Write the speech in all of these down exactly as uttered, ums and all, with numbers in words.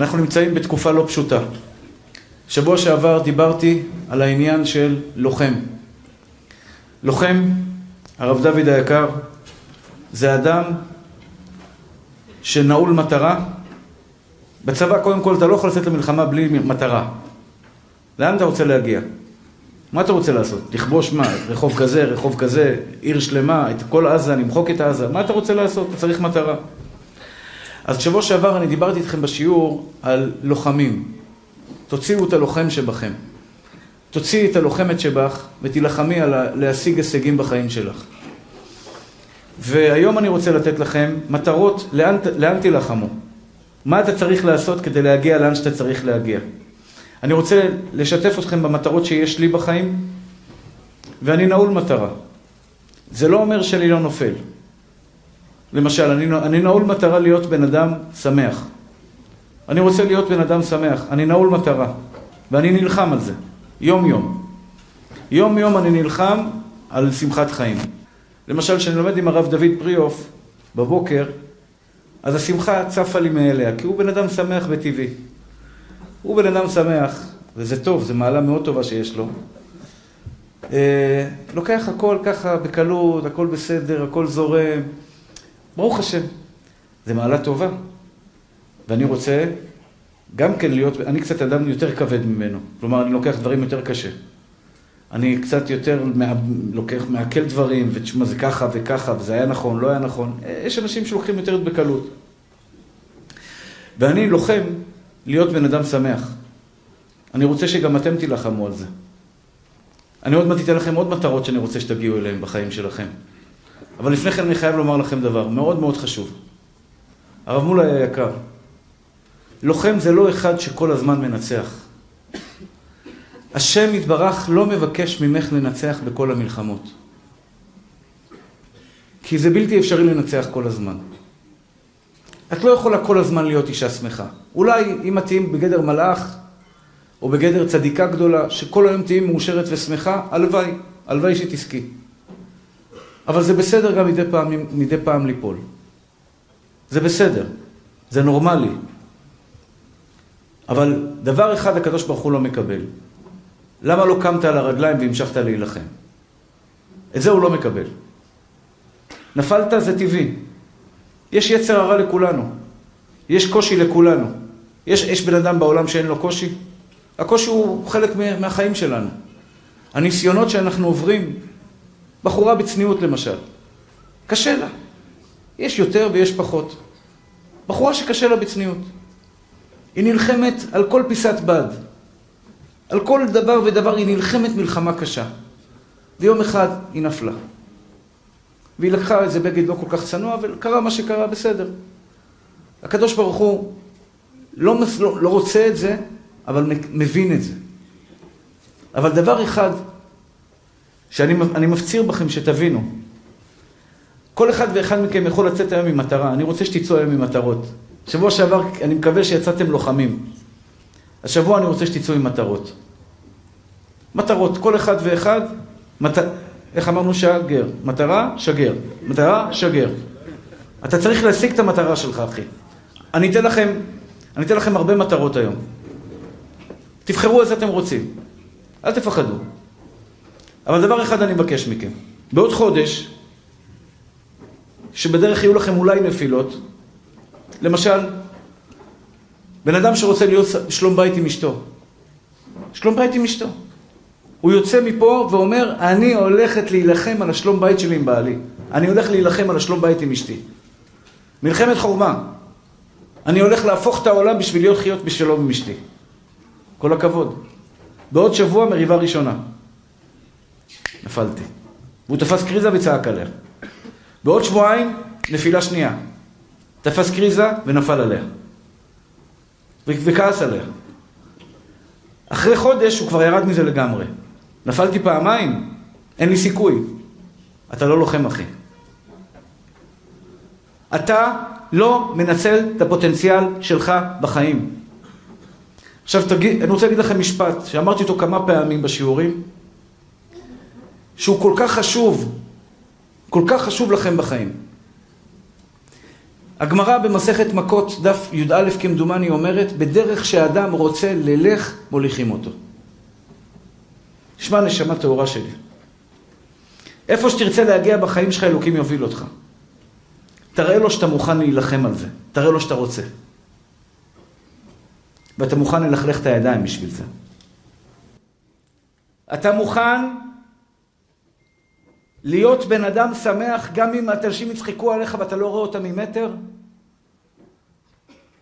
אנחנו נמצאים בתקופה לא פשוטה. שבוע שעבר דיברתי על העניין של לוחם. לוחם, הרב דוד היקר, זה אדם שנעול מטרה. בצבא קודם כל אתה לא יכול לצאת למלחמה בלי מטרה. לאן אתה רוצה להגיע? מה אתה רוצה לעשות? לכבוש מה? רחוב כזה, רחוב כזה, עיר שלמה, את כל עזה, נמחוק את עזה. מה אתה רוצה לעשות? אתה צריך מטרה. אז שבוע שעבר אני דיברתי איתכם בשיעור על לוחמים. תוציאו את הלוחם שבכם. תוציאי את הלוחמת שבך ותלחמי על להשיג הישגים בחיים שלך. והיום אני רוצה לתת לכם מטרות לאן, לאן תלחמו. מה אתה צריך לעשות כדי להגיע לאן שאתה צריך להגיע. אני רוצה לשתף אתכם במטרות שיש לי בחיים, ואני נעול מטרה. זה לא אומר שאני לא נופל. למשל, אני, אני נעול מטרה להיות בן אדם שמח. אני רוצה להיות בן אדם שמח. אני נעול מטרה, ואני נלחם על זה. יום יום. יום יום אני נלחם על שמחת חיים. למשל, כשאני לומד עם הרב דוד פריוף בבוקר, אז השמחה צפה לי מאליה, כי הוא בן אדם שמח בטבעי. הוא בן אדם שמח, וזה טוב, זה מעלה מאוד טובה שיש לו. אה, לוקח הכל ככה בקלות, הכל בסדר, הכל זורם. ברוך השם, זה מעלה טובה. ואני רוצה גם כן להיות, אני קצת אדם יותר כבד ממנו. כלומר, אני לוקח דברים יותר קשה. אני קצת יותר מה, לוקח, מעכל דברים, ותשמע, זה ככה וככה, וזה היה נכון, לא היה נכון. יש אנשים שלוקחים יותר בקלות. ואני לוחם להיות בן אדם שמח. אני רוצה שגם אתם תילחמו על זה. אני עוד מעט אתן לכם עוד מטרות שאני רוצה שתגיעו אליהם בחיים שלכם. אבל לפני כן אני חייב לומר לכם דבר מאוד מאוד חשוב. הרב מולה היה יקר. לוחם זה לא אחד שכל הזמן מנצח. השם יתברך לא מבקש ממך לנצח בכל המלחמות. כי זה בלתי אפשרי לנצח כל הזמן. את לא יכולה כל הזמן להיות אישה שמחה. אולי אם את תהיים בגדר מלאך, או בגדר צדיקה גדולה, שכל היום תהיים מאושרת ושמחה, הלוואי, הלוואי שתסכי. אבל זה בסדר גם מדי פעם, מדי פעם ליפול. זה בסדר, זה נורמלי. אבל דבר אחד הקדוש ברוך הוא לא מקבל. למה לא קמת על הרגליים והמשכת להילחם? את זה הוא לא מקבל. נפלת זה טבעי. יש יצר הרע לכולנו. יש קושי לכולנו. יש, יש בן אדם בעולם שאין לו קושי. הקושי הוא חלק מהחיים שלנו. הניסיונות שאנחנו עוברים, בחורה בצניעות למשל, קשה לה. יש יותר ויש פחות. בחורה שקשה לה בצניעות. היא נלחמת על כל פיסת בד. על כל דבר ודבר היא נלחמת מלחמה קשה. ויום אחד היא נפלה. והיא לקחה איזה בגד לא כל כך צנוע, וקרה מה שקרה בסדר. הקדוש ברוך הוא לא, לא, לא רוצה את זה, אבל מבין את זה. אבל דבר אחד, שאני אני מפציר בכם שתבינו, כל אחד ואחד מכם יכול לצאת היום ממטרה. אני רוצה שתצאו היום ממטרות. שבוע שעבר, אני מקווה שיצאתם לוחמים. השבוע אני רוצה שתצאו עם מטרות. מטרות, כל אחד ואחד, מט... איך אמרנו שגר? מטרה, שגר. מטרה, שגר. אתה צריך להשיג את המטרה שלך, אחי. אני אתן לכם, אני אתן לכם הרבה מטרות היום. תבחרו איזה אתם רוצים. אל תפחדו. אבל דבר אחד אני מבקש מכם. בעוד חודש, שבדרך יהיו לכם אולי נפילות, למשל, בן אדם שרוצה להיות שלום בית עם אשתו. שלום בית עם אשתו. הוא יוצא מפה ואומר, אני הולכת להילחם על השלום בית שלי עם בעלי. אני הולך להילחם על השלום בית עם אשתי. מלחמת חורמה. אני הולך להפוך את העולם בשביל להיות חיות בשלום עם אשתי. כל הכבוד. בעוד שבוע מריבה ראשונה. נפלתי. והוא תפס קריזה וצעק עליה. בעוד שבועיים נפילה שנייה. תפס קריזה ונפל עליה. וכעס עליה. אחרי חודש הוא כבר ירד מזה לגמרי. נפלתי פעמיים, אין לי סיכוי. אתה לא לוחם, אחי. אתה לא מנצל את הפוטנציאל שלך בחיים. עכשיו, תגיד, אני רוצה להגיד לכם משפט, שאמרתי אותו כמה פעמים בשיעורים, שהוא כל כך חשוב, כל כך חשוב לכם בחיים. הגמרא במסכת מכות דף י"א כמדומני אומרת, בדרך שאדם רוצה ללך מוליכים אותו. שמע נשמה תאורה שלי, איפה שתרצה להגיע בחיים שלך אלוקים יוביל אותך. תראה לו שאתה מוכן להילחם על זה, תראה לו שאתה רוצה. ואתה מוכן ללכלך את הידיים בשביל זה. אתה מוכן להיות בן אדם שמח גם אם התלשים יצחקו עליך ואתה לא רואה אותם ממטר?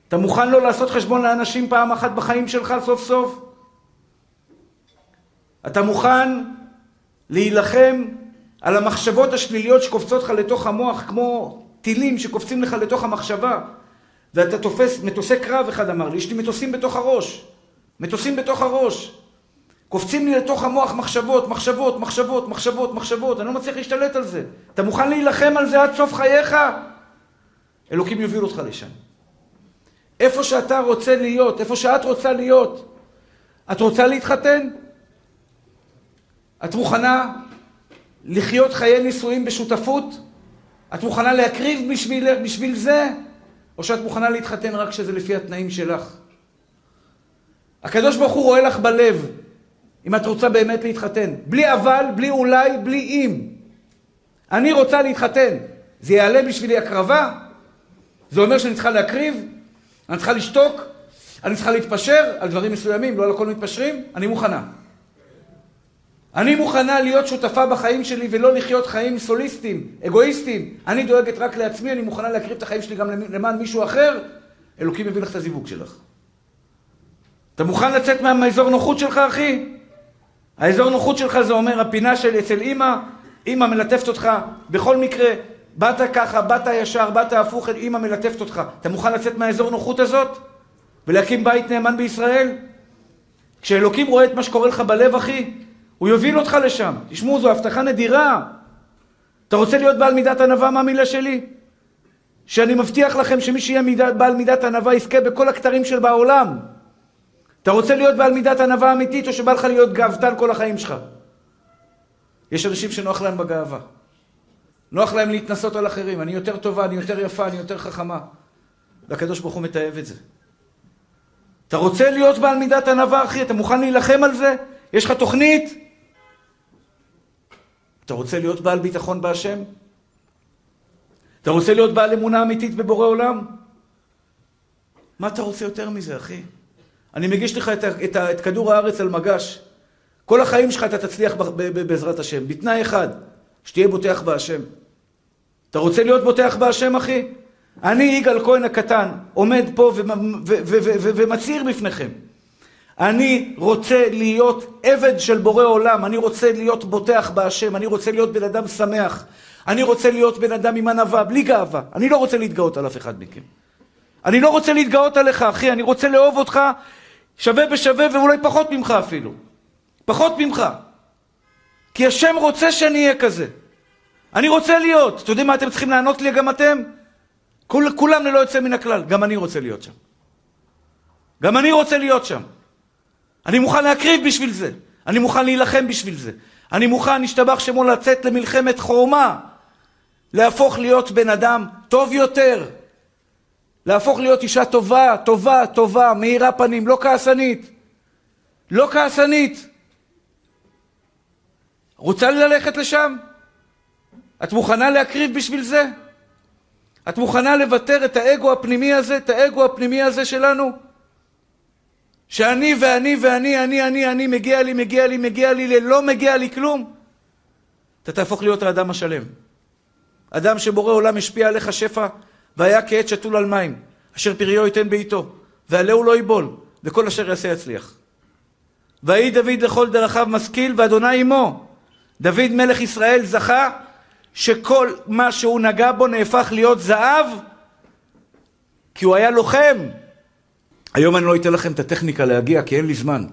אתה מוכן לא לעשות חשבון לאנשים פעם אחת בחיים שלך סוף סוף? אתה מוכן להילחם על המחשבות השליליות שקופצות לך לתוך המוח כמו טילים שקופצים לך לתוך המחשבה? ואתה תופס מטוסי קרב, אחד אמר לי, יש לי מטוסים בתוך הראש, מטוסים בתוך הראש. קופצים לי לתוך המוח מחשבות, מחשבות, מחשבות, מחשבות, מחשבות, אני לא מצליח להשתלט על זה. אתה מוכן להילחם על זה עד סוף חייך? אלוקים יוביל אותך לשם. איפה שאתה רוצה להיות, איפה שאת רוצה להיות, את רוצה להתחתן? את מוכנה לחיות חיי נישואים בשותפות? את מוכנה להקריב בשביל, בשביל זה? או שאת מוכנה להתחתן רק שזה לפי התנאים שלך? הקדוש ברוך הוא רואה לך בלב, אם את רוצה באמת להתחתן. בלי אבל, בלי אולי, בלי אם. אני רוצה להתחתן. זה יעלה בשבילי הקרבה? זה אומר שאני צריכה להקריב? אני צריכה לשתוק? אני צריכה להתפשר על דברים מסוימים, לא על הכל מתפשרים? אני מוכנה. אני מוכנה להיות שותפה בחיים שלי ולא לחיות חיים סוליסטיים, אגואיסטיים. אני דואגת רק לעצמי, אני מוכנה להקריב את החיים שלי גם למען מישהו אחר. אלוקים מביא לך את הזיווג שלך. אתה מוכן לצאת מהאזור נוחות שלך, אחי? האזור נוחות שלך זה אומר הפינה של אצל אמא, אמא מלטפת אותך. בכל מקרה, באת ככה, באת ישר, באת הפוך, אמא מלטפת אותך. אתה מוכן לצאת מהאזור נוחות הזאת ולהקים בית נאמן בישראל? כשאלוקים רואה את מה שקורה לך בלב, אחי, הוא יוביל אותך לשם. תשמעו, זו הבטחה נדירה. אתה רוצה להיות בעל מידת ענווה? מה המילה שלי? שאני מבטיח לכם שמי שיהיה מידת, בעל מידת ענווה יזכה בכל הכתרים של בעולם. אתה רוצה להיות בעל מידת ענווה אמיתית או שבא לך להיות גאוותן כל החיים שלך? יש אנשים שנוח להם בגאווה. נוח להם להתנסות על אחרים. אני יותר טובה, אני יותר יפה, אני יותר חכמה. והקדוש ברוך הוא מתאהב את זה. אתה רוצה להיות בעל מידת ענווה, אחי? אתה מוכן להילחם על זה? יש לך תוכנית? אתה רוצה להיות בעל ביטחון בהשם? אתה רוצה להיות בעל אמונה אמיתית בבורא עולם? מה אתה רוצה יותר מזה, אחי? אני מגיש לך את, את, את כדור הארץ על מגש. כל החיים שלך אתה תצליח ב, ב, ב, בעזרת השם. בתנאי אחד, שתהיה בוטח בהשם. אתה רוצה להיות בוטח בהשם, אחי? אני, יגאל כהן הקטן, עומד פה ומצהיר בפניכם. אני רוצה להיות עבד של בורא עולם, אני רוצה להיות בוטח בהשם, אני רוצה להיות בן אדם שמח, אני רוצה להיות בן אדם עם ענווה, בלי גאווה. אני לא רוצה להתגאות על אף אחד מכם. אני לא רוצה להתגאות עליך, אחי, אני רוצה לאהוב אותך שווה בשווה ואולי פחות ממך אפילו. פחות ממך. כי השם רוצה שאני אהיה כזה. אני רוצה להיות. אתה יודעים מה אתם צריכים לענות לי גם אתם? כול, כולם ללא יוצא מן הכלל. גם אני רוצה להיות שם. גם אני רוצה להיות שם. אני מוכן להקריב בשביל זה. אני מוכן להילחם בשביל זה. אני מוכן להשתבח שמו לצאת למלחמת חורמה. להפוך להיות בן אדם טוב יותר. להפוך להיות אישה טובה, טובה, טובה, מהירה פנים, לא כעסנית. לא כעסנית. רוצה ללכת לשם? את מוכנה להקריב בשביל זה? את מוכנה לוותר את האגו הפנימי הזה, את האגו הפנימי הזה שלנו? שאני ואני ואני, אני, אני, אני, מגיע לי, מגיע לי, מגיע לי, לא מגיע לי כלום. אתה תהפוך להיות האדם השלם. אדם שבורא עולם השפיע עליך שפע, והיה כעת שתול על מים, אשר פריו ייתן בעיתו, ועליהו לא ייבול, וכל אשר יעשה יצליח. ויהי דוד לכל דרכיו משכיל, ואדוני עמו. דוד מלך ישראל זכה, שכל מה שהוא נגע בו נהפך להיות זהב, כי הוא היה לוחם. היום אני לא אתן לכם את הטכניקה להגיע, כי אין לי זמן.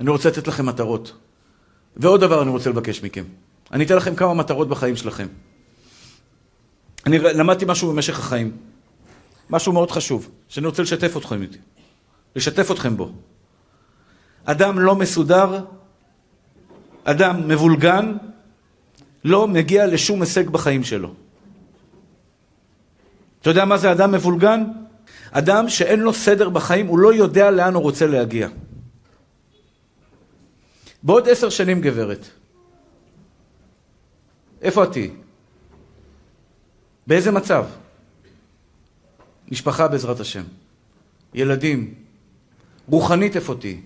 אני רוצה לתת לכם מטרות. ועוד דבר אני רוצה לבקש מכם. אני אתן לכם כמה מטרות בחיים שלכם. אני למדתי משהו במשך החיים, משהו מאוד חשוב, שאני רוצה לשתף אתכם איתי, לשתף אתכם בו. אדם לא מסודר, אדם מבולגן, לא מגיע לשום הישג בחיים שלו. אתה יודע מה זה אדם מבולגן? אדם שאין לו סדר בחיים, הוא לא יודע לאן הוא רוצה להגיע. בעוד עשר שנים גברת, איפה אתי? באיזה מצב? משפחה בעזרת השם, ילדים, רוחנית איפה אתי,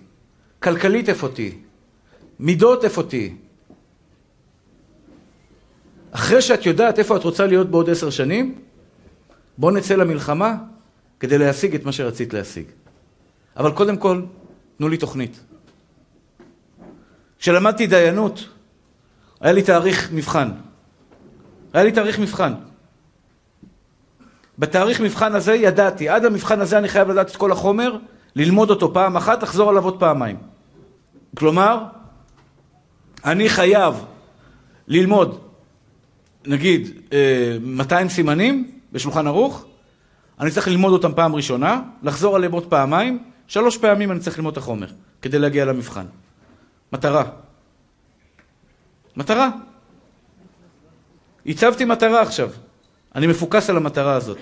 כלכלית איפה אתי, מידות איפה אתי. אחרי שאת יודעת איפה את רוצה להיות בעוד עשר שנים, בוא נצא למלחמה כדי להשיג את מה שרצית להשיג. אבל קודם כל, תנו לי תוכנית. כשלמדתי דיינות, היה לי תאריך מבחן. היה לי תאריך מבחן. בתאריך מבחן הזה ידעתי, עד המבחן הזה אני חייב לדעת את כל החומר, ללמוד אותו פעם אחת, לחזור עליו עוד פעמיים. כלומר, אני חייב ללמוד, נגיד, מאתיים סימנים בשולחן ערוך, אני צריך ללמוד אותם פעם ראשונה, לחזור עליהם עוד פעמיים, שלוש פעמים אני צריך ללמוד את החומר, כדי להגיע למבחן. מטרה. מטרה. הצבתי מטרה עכשיו. אני מפוקס על המטרה הזאת.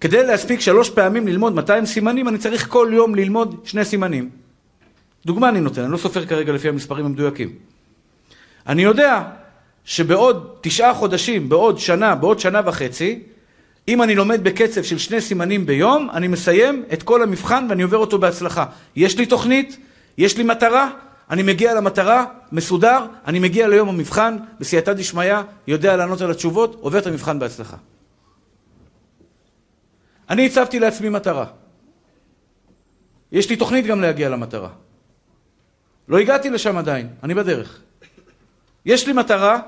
כדי להספיק שלוש פעמים ללמוד מאתיים סימנים, אני צריך כל יום ללמוד שני סימנים. דוגמה אני נותן, אני לא סופר כרגע לפי המספרים המדויקים. אני יודע שבעוד תשעה חודשים, בעוד שנה, בעוד שנה וחצי, אם אני לומד בקצב של שני סימנים ביום, אני מסיים את כל המבחן ואני עובר אותו בהצלחה. יש לי תוכנית, יש לי מטרה, אני מגיע למטרה, מסודר, אני מגיע ליום המבחן, בסייעתא דשמיא, יודע לענות על התשובות, עובר את המבחן בהצלחה. אני הצבתי לעצמי מטרה. יש לי תוכנית גם להגיע למטרה. לא הגעתי לשם עדיין, אני בדרך. יש לי מטרה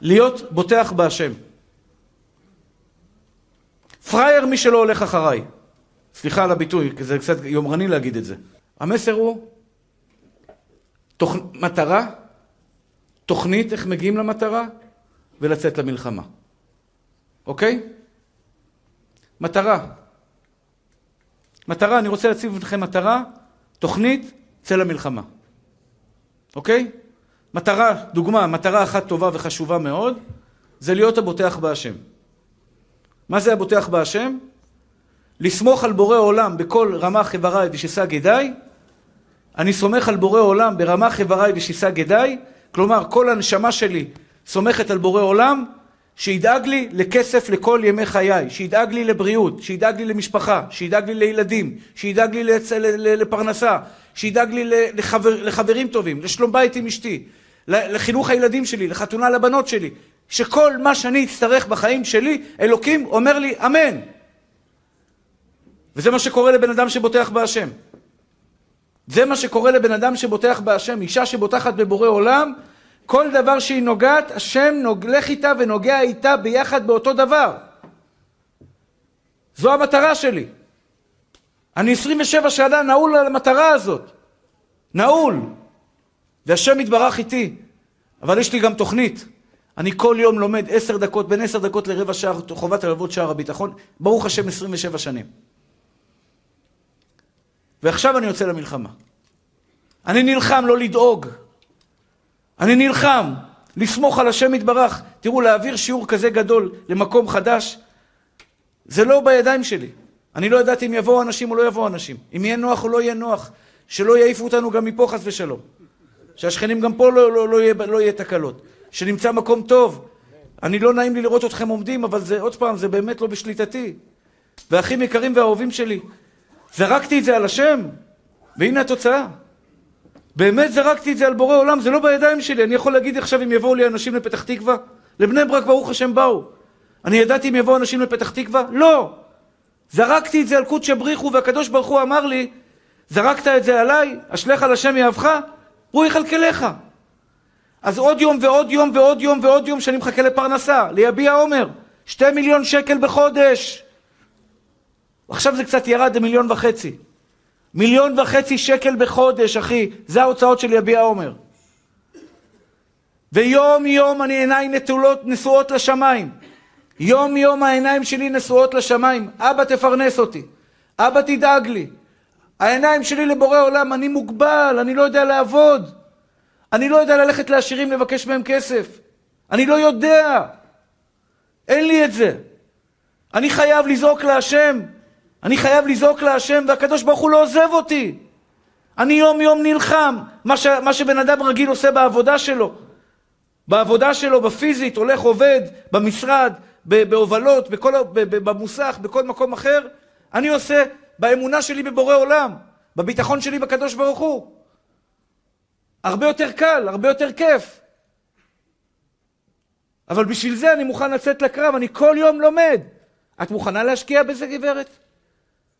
להיות בוטח בהשם. פרייר מי שלא הולך אחריי. סליחה על הביטוי, כי זה קצת יומרני להגיד את זה. המסר הוא תוכ... מטרה, תוכנית איך מגיעים למטרה, ולצאת למלחמה. אוקיי? מטרה. מטרה, אני רוצה להציב לכם מטרה, תוכנית, צא למלחמה. אוקיי? מטרה, דוגמה, מטרה אחת טובה וחשובה מאוד, זה להיות הבוטח בהשם. מה זה הבוטח בהשם? לסמוך על בורא עולם בכל רמה חבריי ושיסג ידיי, אני סומך על בורא עולם ברמה חבריי ושיסג ידיי, כלומר כל הנשמה שלי סומכת על בורא עולם, שידאג לי לכסף לכל ימי חיי, שידאג לי לבריאות, שידאג לי למשפחה, שידאג לי לילדים, שידאג לי לצ... לפרנסה, שידאג לי לחבר... לחברים טובים, לשלום בית עם אשתי, לחינוך הילדים שלי, לחתונה לבנות שלי, שכל מה שאני אצטרך בחיים שלי, אלוקים אומר לי אמן. וזה מה שקורה לבן אדם שבוטח בהשם. זה מה שקורה לבן אדם שבוטח בהשם, אישה שבוטחת בבורא עולם, כל דבר שהיא נוגעת, השם נוגלך איתה ונוגע איתה ביחד באותו דבר. זו המטרה שלי. אני עשרים ושבע שנה נעול על המטרה הזאת. נעול. והשם מתברך איתי. אבל יש לי גם תוכנית. אני כל יום לומד עשר דקות, בין עשר דקות לרבע שעה, חובת הלוות שער הביטחון. ברוך השם עשרים ושבע שנים. ועכשיו אני יוצא למלחמה. אני נלחם לא לדאוג. אני נלחם, לסמוך על השם יתברך. תראו, להעביר שיעור כזה גדול למקום חדש, זה לא בידיים שלי. אני לא ידעתי אם יבואו אנשים או לא יבואו אנשים. אם יהיה נוח או לא יהיה נוח. שלא יעיפו אותנו גם מפה חס ושלום. שהשכנים גם פה לא, לא, לא יהיה, לא יהיה תקלות. שנמצא מקום טוב. אני לא נעים לי לראות אתכם עומדים, אבל זה, עוד פעם, זה באמת לא בשליטתי. והאחים יקרים והאהובים שלי. זרקתי את זה על השם, והנה התוצאה. באמת זרקתי את זה על בורא עולם, זה לא בידיים שלי. אני יכול להגיד עכשיו אם יבואו לי אנשים לפתח תקווה? לבני ברק ברוך השם באו. אני ידעתי אם יבואו אנשים לפתח תקווה? לא. זרקתי את זה על קודש בריחו, והקדוש ברוך הוא אמר לי, זרקת את זה עליי, אשלך על השם יאהבך, הוא יכלכלך. אז עוד יום ועוד יום ועוד יום ועוד יום שאני מחכה לפרנסה, ליביע עומר, שתי מיליון שקל בחודש. עכשיו זה קצת ירד, מיליון וחצי. מיליון וחצי שקל בחודש, אחי. זה ההוצאות של יביע עומר. ויום יום אני עיניי נטולות, נשואות לשמיים. יום יום העיניים שלי נשואות לשמיים. אבא תפרנס אותי. אבא תדאג לי. העיניים שלי לבורא עולם. אני מוגבל, אני לא יודע לעבוד. אני לא יודע ללכת לעשירים לבקש מהם כסף. אני לא יודע. אין לי את זה. אני חייב לזעוק להשם, אני חייב לזעוק להשם, והקדוש ברוך הוא לא עוזב אותי. אני יום יום נלחם, מה, ש... מה שבן אדם רגיל עושה בעבודה שלו, בעבודה שלו, בפיזית, הולך עובד, במשרד, בהובלות, בכל... במוסך, בכל מקום אחר, אני עושה באמונה שלי בבורא עולם, בביטחון שלי בקדוש ברוך הוא. הרבה יותר קל, הרבה יותר כיף. אבל בשביל זה אני מוכן לצאת לקרב, אני כל יום לומד. את מוכנה להשקיע בזה, גברת?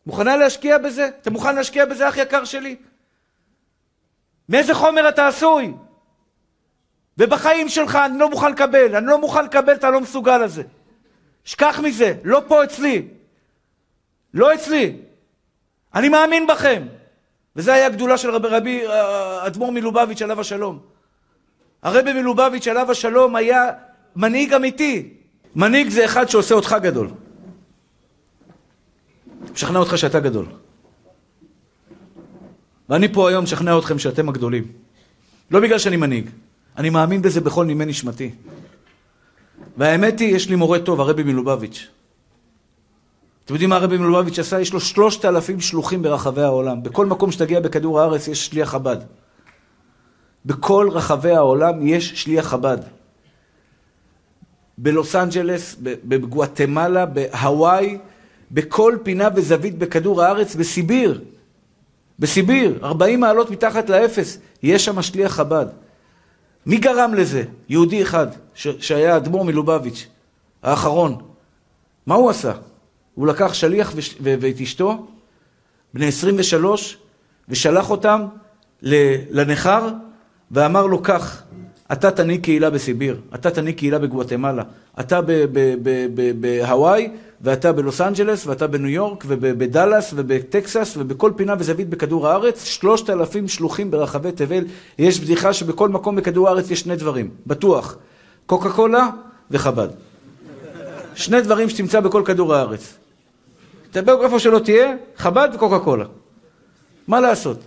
מוכנה להשקיע בזה? אתה מוכן להשקיע בזה, אח יקר שלי? מאיזה חומר אתה עשוי? ובחיים שלך אני לא מוכן לקבל, אני לא מוכן לקבל, אתה לא מסוגל לזה. שכח מזה, לא פה אצלי. לא אצלי. אני מאמין בכם. וזו הייתה הגדולה של רב, רבי אדמור מלובביץ' עליו השלום. הרבי מלובביץ' עליו השלום היה מנהיג אמיתי. מנהיג זה אחד שעושה אותך גדול. משכנע אותך שאתה גדול. ואני פה היום משכנע אתכם שאתם הגדולים. לא בגלל שאני מנהיג. אני מאמין בזה בכל נימי נשמתי. והאמת היא, יש לי מורה טוב, הרבי מלובביץ'. אתם יודעים מה הרבי מלובביץ' עשה? יש לו שלושת אלפים שלוחים ברחבי העולם. בכל מקום שתגיע בכדור הארץ יש שליח חב"ד. בכל רחבי העולם יש שליח חב"ד. בלוס אנג'לס, בגואטמלה, בהוואי, בכל פינה וזווית בכדור הארץ, בסיביר. בסיביר, ארבעים מעלות מתחת לאפס, יש שם שליח חב"ד. מי גרם לזה? יהודי אחד, ש- שהיה אדמור מלובביץ', האחרון. מה הוא עשה? הוא לקח שליח וש- ו- ואת אשתו, בני עשרים ושלוש, ושלח אותם ל- לנחר, ואמר לו כך, אתה תניק קהילה בסיביר, אתה תניק קהילה בגואטמלה, אתה בהוואי, ב- ב- ב- ב- ואתה בלוס אנג'לס, ואתה בניו יורק, ובדלס, ובטקסס, ובכל פינה וזווית בכדור הארץ, שלושת אלפים שלוחים ברחבי תבל. יש בדיחה שבכל מקום בכדור הארץ יש שני דברים, בטוח, קוקה קולה וחב"ד. שני דברים שתמצא בכל כדור הארץ. תבוא איפה שלא תהיה, חב"ד וקוקה קולה. מה לעשות?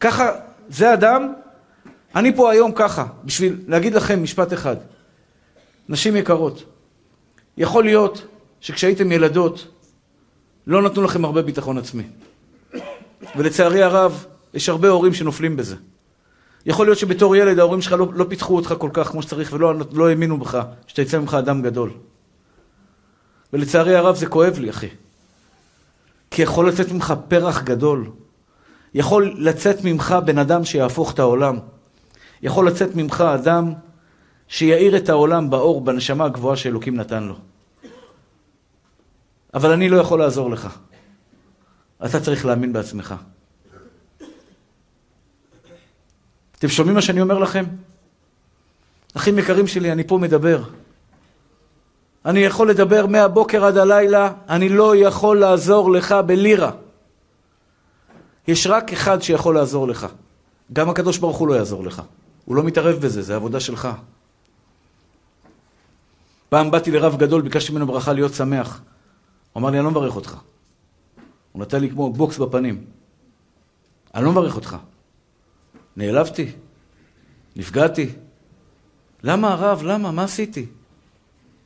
ככה, זה אדם, אני פה היום ככה, בשביל להגיד לכם משפט אחד. נשים יקרות, יכול להיות שכשהייתם ילדות, לא נתנו לכם הרבה ביטחון עצמי. ולצערי הרב, יש הרבה הורים שנופלים בזה. יכול להיות שבתור ילד, ההורים שלך לא, לא פיתחו אותך כל כך כמו שצריך, ולא לא האמינו בך, שתצא ממך אדם גדול. ולצערי הרב, זה כואב לי, אחי. כי יכול לצאת ממך פרח גדול. יכול לצאת ממך בן אדם שיהפוך את העולם. יכול לצאת ממך אדם שיאיר את העולם באור, בנשמה הגבוהה שאלוקים נתן לו. אבל אני לא יכול לעזור לך. אתה צריך להאמין בעצמך. אתם שומעים מה שאני אומר לכם? אחים יקרים שלי, אני פה מדבר. אני יכול לדבר מהבוקר עד הלילה, אני לא יכול לעזור לך בלירה. יש רק אחד שיכול לעזור לך. גם הקדוש ברוך הוא לא יעזור לך. הוא לא מתערב בזה, זה העבודה שלך. פעם באתי לרב גדול, ביקשתי ממנו ברכה להיות שמח. הוא אמר לי, אני לא מברך אותך. הוא נתן לי כמו בוקס בפנים. אני לא מברך אותך. נעלבתי. נפגעתי. למה הרב? למה? מה עשיתי?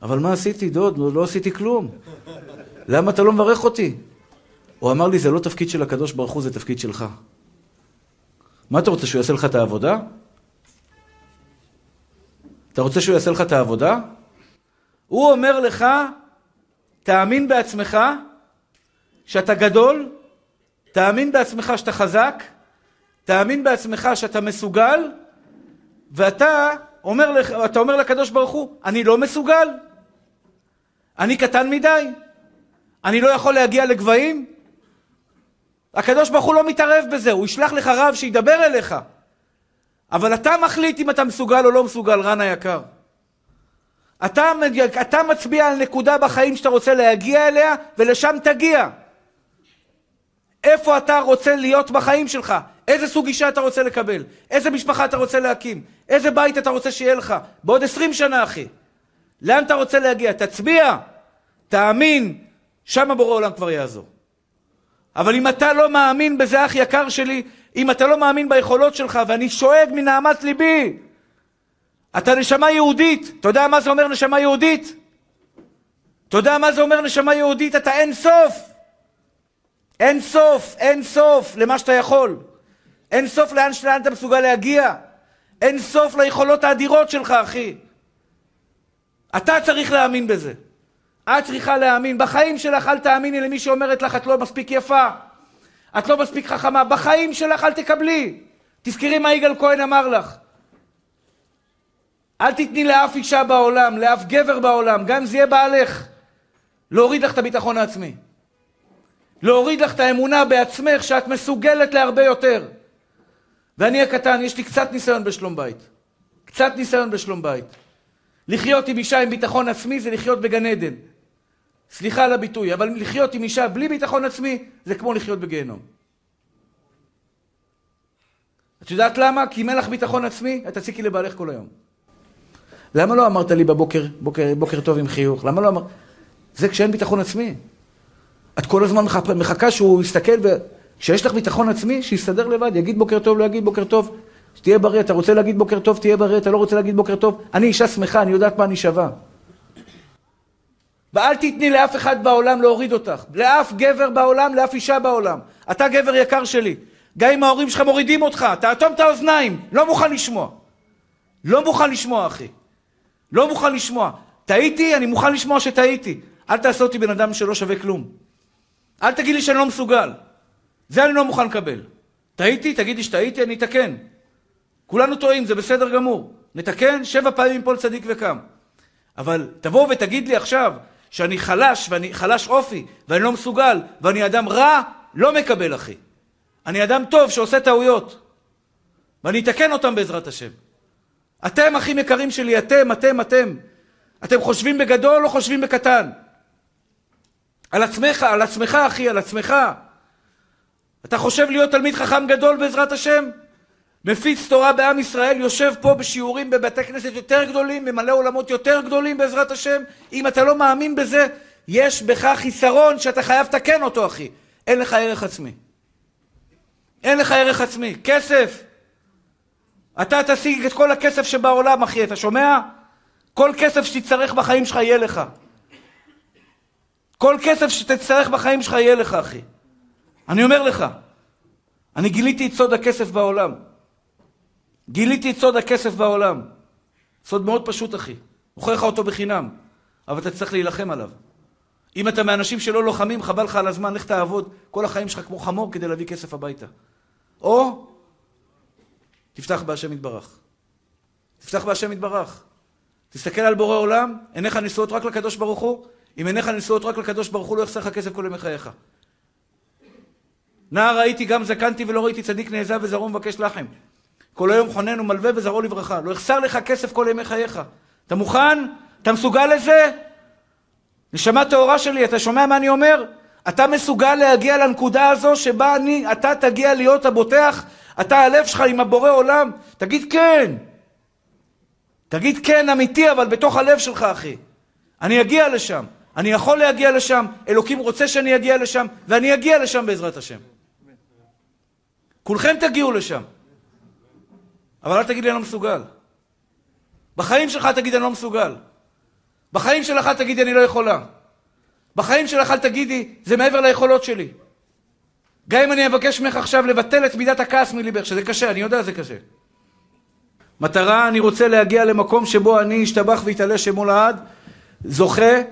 אבל מה עשיתי, דוד? לא עשיתי כלום. למה אתה לא מברך אותי? הוא אמר לי, זה לא תפקיד של הקדוש ברוך הוא, זה תפקיד שלך. מה אתה רוצה, שהוא יעשה לך את העבודה? אתה רוצה שהוא יעשה לך את העבודה? הוא אומר לך, תאמין בעצמך שאתה גדול, תאמין בעצמך שאתה חזק, תאמין בעצמך שאתה מסוגל, ואתה אומר, לך, אתה אומר לקדוש ברוך הוא, אני לא מסוגל, אני קטן מדי, אני לא יכול להגיע לגבהים. הקדוש ברוך הוא לא מתערב בזה, הוא ישלח לך רב שידבר אליך, אבל אתה מחליט אם אתה מסוגל או לא מסוגל, רן היקר. אתה, אתה מצביע על נקודה בחיים שאתה רוצה להגיע אליה, ולשם תגיע. איפה אתה רוצה להיות בחיים שלך? איזה סוג אישה אתה רוצה לקבל? איזה משפחה אתה רוצה להקים? איזה בית אתה רוצה שיהיה לך? בעוד עשרים שנה, אחי. לאן אתה רוצה להגיע? תצביע, תאמין, שם הבורא עולם כבר יעזור. אבל אם אתה לא מאמין בזה, אח יקר שלי, אם אתה לא מאמין ביכולות שלך, ואני שואג מנעמת ליבי, אתה נשמה יהודית. אתה יודע מה זה אומר נשמה יהודית? אתה יודע מה זה אומר נשמה יהודית? אתה אין סוף. אין סוף, אין סוף למה שאתה יכול. אין סוף לאן שלאן אתה מסוגל להגיע. אין סוף ליכולות האדירות שלך, אחי. אתה צריך להאמין בזה. את צריכה להאמין. בחיים שלך אל תאמיני למי שאומרת לך, את לא מספיק יפה. את לא מספיק חכמה. בחיים שלך אל תקבלי. תזכרי מה יגאל כהן אמר לך. אל תתני לאף אישה בעולם, לאף גבר בעולם, גם זה יהיה בעלך. להוריד לך את הביטחון העצמי. להוריד לך את האמונה בעצמך שאת מסוגלת להרבה יותר. ואני הקטן, יש לי קצת ניסיון בשלום בית. קצת ניסיון בשלום בית. לחיות עם אישה עם ביטחון עצמי זה לחיות בגן עדן. סליחה על הביטוי, אבל לחיות עם אישה בלי ביטחון עצמי זה כמו לחיות בגיהנום. את יודעת למה? כי אם אין לך ביטחון עצמי, את תציקי לבעלך כל היום. למה לא אמרת לי בבוקר, בוקר, בוקר טוב עם חיוך? למה לא אמר... זה כשאין ביטחון עצמי. את כל הזמן מחכה שהוא יסתכל ו... כשיש לך ביטחון עצמי, שיסתדר לבד, יגיד בוקר טוב, לא יגיד בוקר טוב, שתהיה בריא, אתה רוצה להגיד בוקר טוב, תהיה בריא, אתה לא רוצה להגיד בוקר טוב, אני אישה שמחה, אני יודעת מה אני שווה. ואל תתני לאף אחד בעולם להוריד אותך, לאף גבר בעולם, לאף אישה בעולם. אתה גבר יקר שלי, גם אם ההורים שלך מורידים אותך, תאטום את האוזניים, לא מוכן לשמוע. לא מוכן לשמוע, אחי. לא מוכן לשמוע. טעיתי, אני מוכן לשמוע שטעיתי. אל תעשה אותי בן אדם שלא שווה כלום. אל תגיד לי שאני לא מסוגל. זה אני לא מוכן לקבל. טעיתי, תגידי שטעיתי, אני אתקן. כולנו טועים, זה בסדר גמור. נתקן, שבע פעמים פול צדיק וקם. אבל תבוא ותגיד לי עכשיו שאני חלש, ואני חלש אופי, ואני לא מסוגל, ואני אדם רע, לא מקבל, אחי. אני אדם טוב שעושה טעויות. ואני אתקן אותם בעזרת השם. אתם אחים יקרים שלי, אתם, אתם, אתם. אתם חושבים בגדול או חושבים בקטן? על עצמך, על עצמך אחי, על עצמך. אתה חושב להיות תלמיד חכם גדול בעזרת השם? מפיץ תורה בעם ישראל, יושב פה בשיעורים בבתי כנסת יותר גדולים, ממלא עולמות יותר גדולים בעזרת השם. אם אתה לא מאמין בזה, יש בך חיסרון שאתה חייב תקן אותו אחי. אין לך ערך עצמי. אין לך ערך עצמי. כסף. אתה תשיג את כל הכסף שבעולם, אחי, אתה שומע? כל כסף שתצטרך בחיים שלך יהיה לך. כל כסף שתצטרך בחיים שלך יהיה לך, אחי. אני אומר לך, אני גיליתי את סוד הכסף בעולם. גיליתי את סוד הכסף בעולם. סוד מאוד פשוט, אחי. מוכר לך אותו בחינם, אבל אתה צריך להילחם עליו. אם אתה מאנשים שלא לוחמים, חבל לך על הזמן, לך תעבוד כל החיים שלך כמו חמור כדי להביא כסף הביתה. או... תפתח בהשם יתברך. תפתח בהשם יתברך. תסתכל על בורא עולם, עיניך נשואות רק לקדוש ברוך הוא, אם עיניך נשואות רק לקדוש ברוך הוא, לא יחסר לך כסף כל ימי חייך. נער ראיתי גם זקנתי ולא ראיתי צדיק נעזב וזרעו מבקש לחם. כל היום חונן ומלווה וזרעו לברכה. לא יחסר לך כסף כל ימי חייך. אתה מוכן? אתה מסוגל לזה? נשמה טהורה שלי, אתה שומע מה אני אומר? אתה מסוגל להגיע לנקודה הזו שבה אני, אתה תגיע להיות הבוטח, אתה הלב שלך עם הבורא עולם, תגיד כן. תגיד כן אמיתי, אבל בתוך הלב שלך, אחי. אני אגיע לשם, אני יכול להגיע לשם, אלוקים רוצה שאני אגיע לשם, ואני אגיע לשם בעזרת השם. כולכם תגיעו לשם. אבל אל תגיד לי, אני לא מסוגל. בחיים שלך תגיד, אני לא מסוגל. בחיים שלך תגיד, אני לא יכולה. בחיים שלך תגידי, זה מעבר ליכולות שלי. גם אם אני אבקש ממך עכשיו לבטל את מידת הכעס מליבך, שזה קשה, אני יודע זה קשה. מטרה, אני רוצה להגיע למקום שבו אני אשתבח והתעלה שמו לעד, זוכה ו-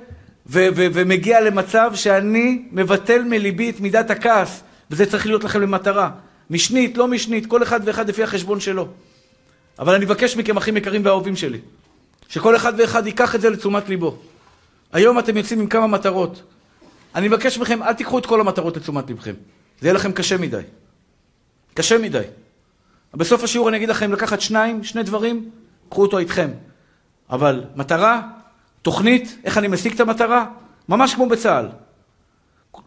ו- ומגיע למצב שאני מבטל מליבי את מידת הכעס, וזה צריך להיות לכם למטרה. משנית, לא משנית, כל אחד ואחד לפי החשבון שלו. אבל אני מבקש מכם אחים יקרים והאהובים שלי, שכל אחד ואחד ייקח את זה לתשומת ליבו. היום אתם יוצאים עם כמה מטרות. אני מבקש מכם, אל תיקחו את כל המטרות לתשומת ליבכם. זה יהיה לכם קשה מדי. קשה מדי. בסוף השיעור אני אגיד לכם לקחת שניים, שני דברים, קחו אותו איתכם. אבל מטרה, תוכנית, איך אני משיג את המטרה? ממש כמו בצהל.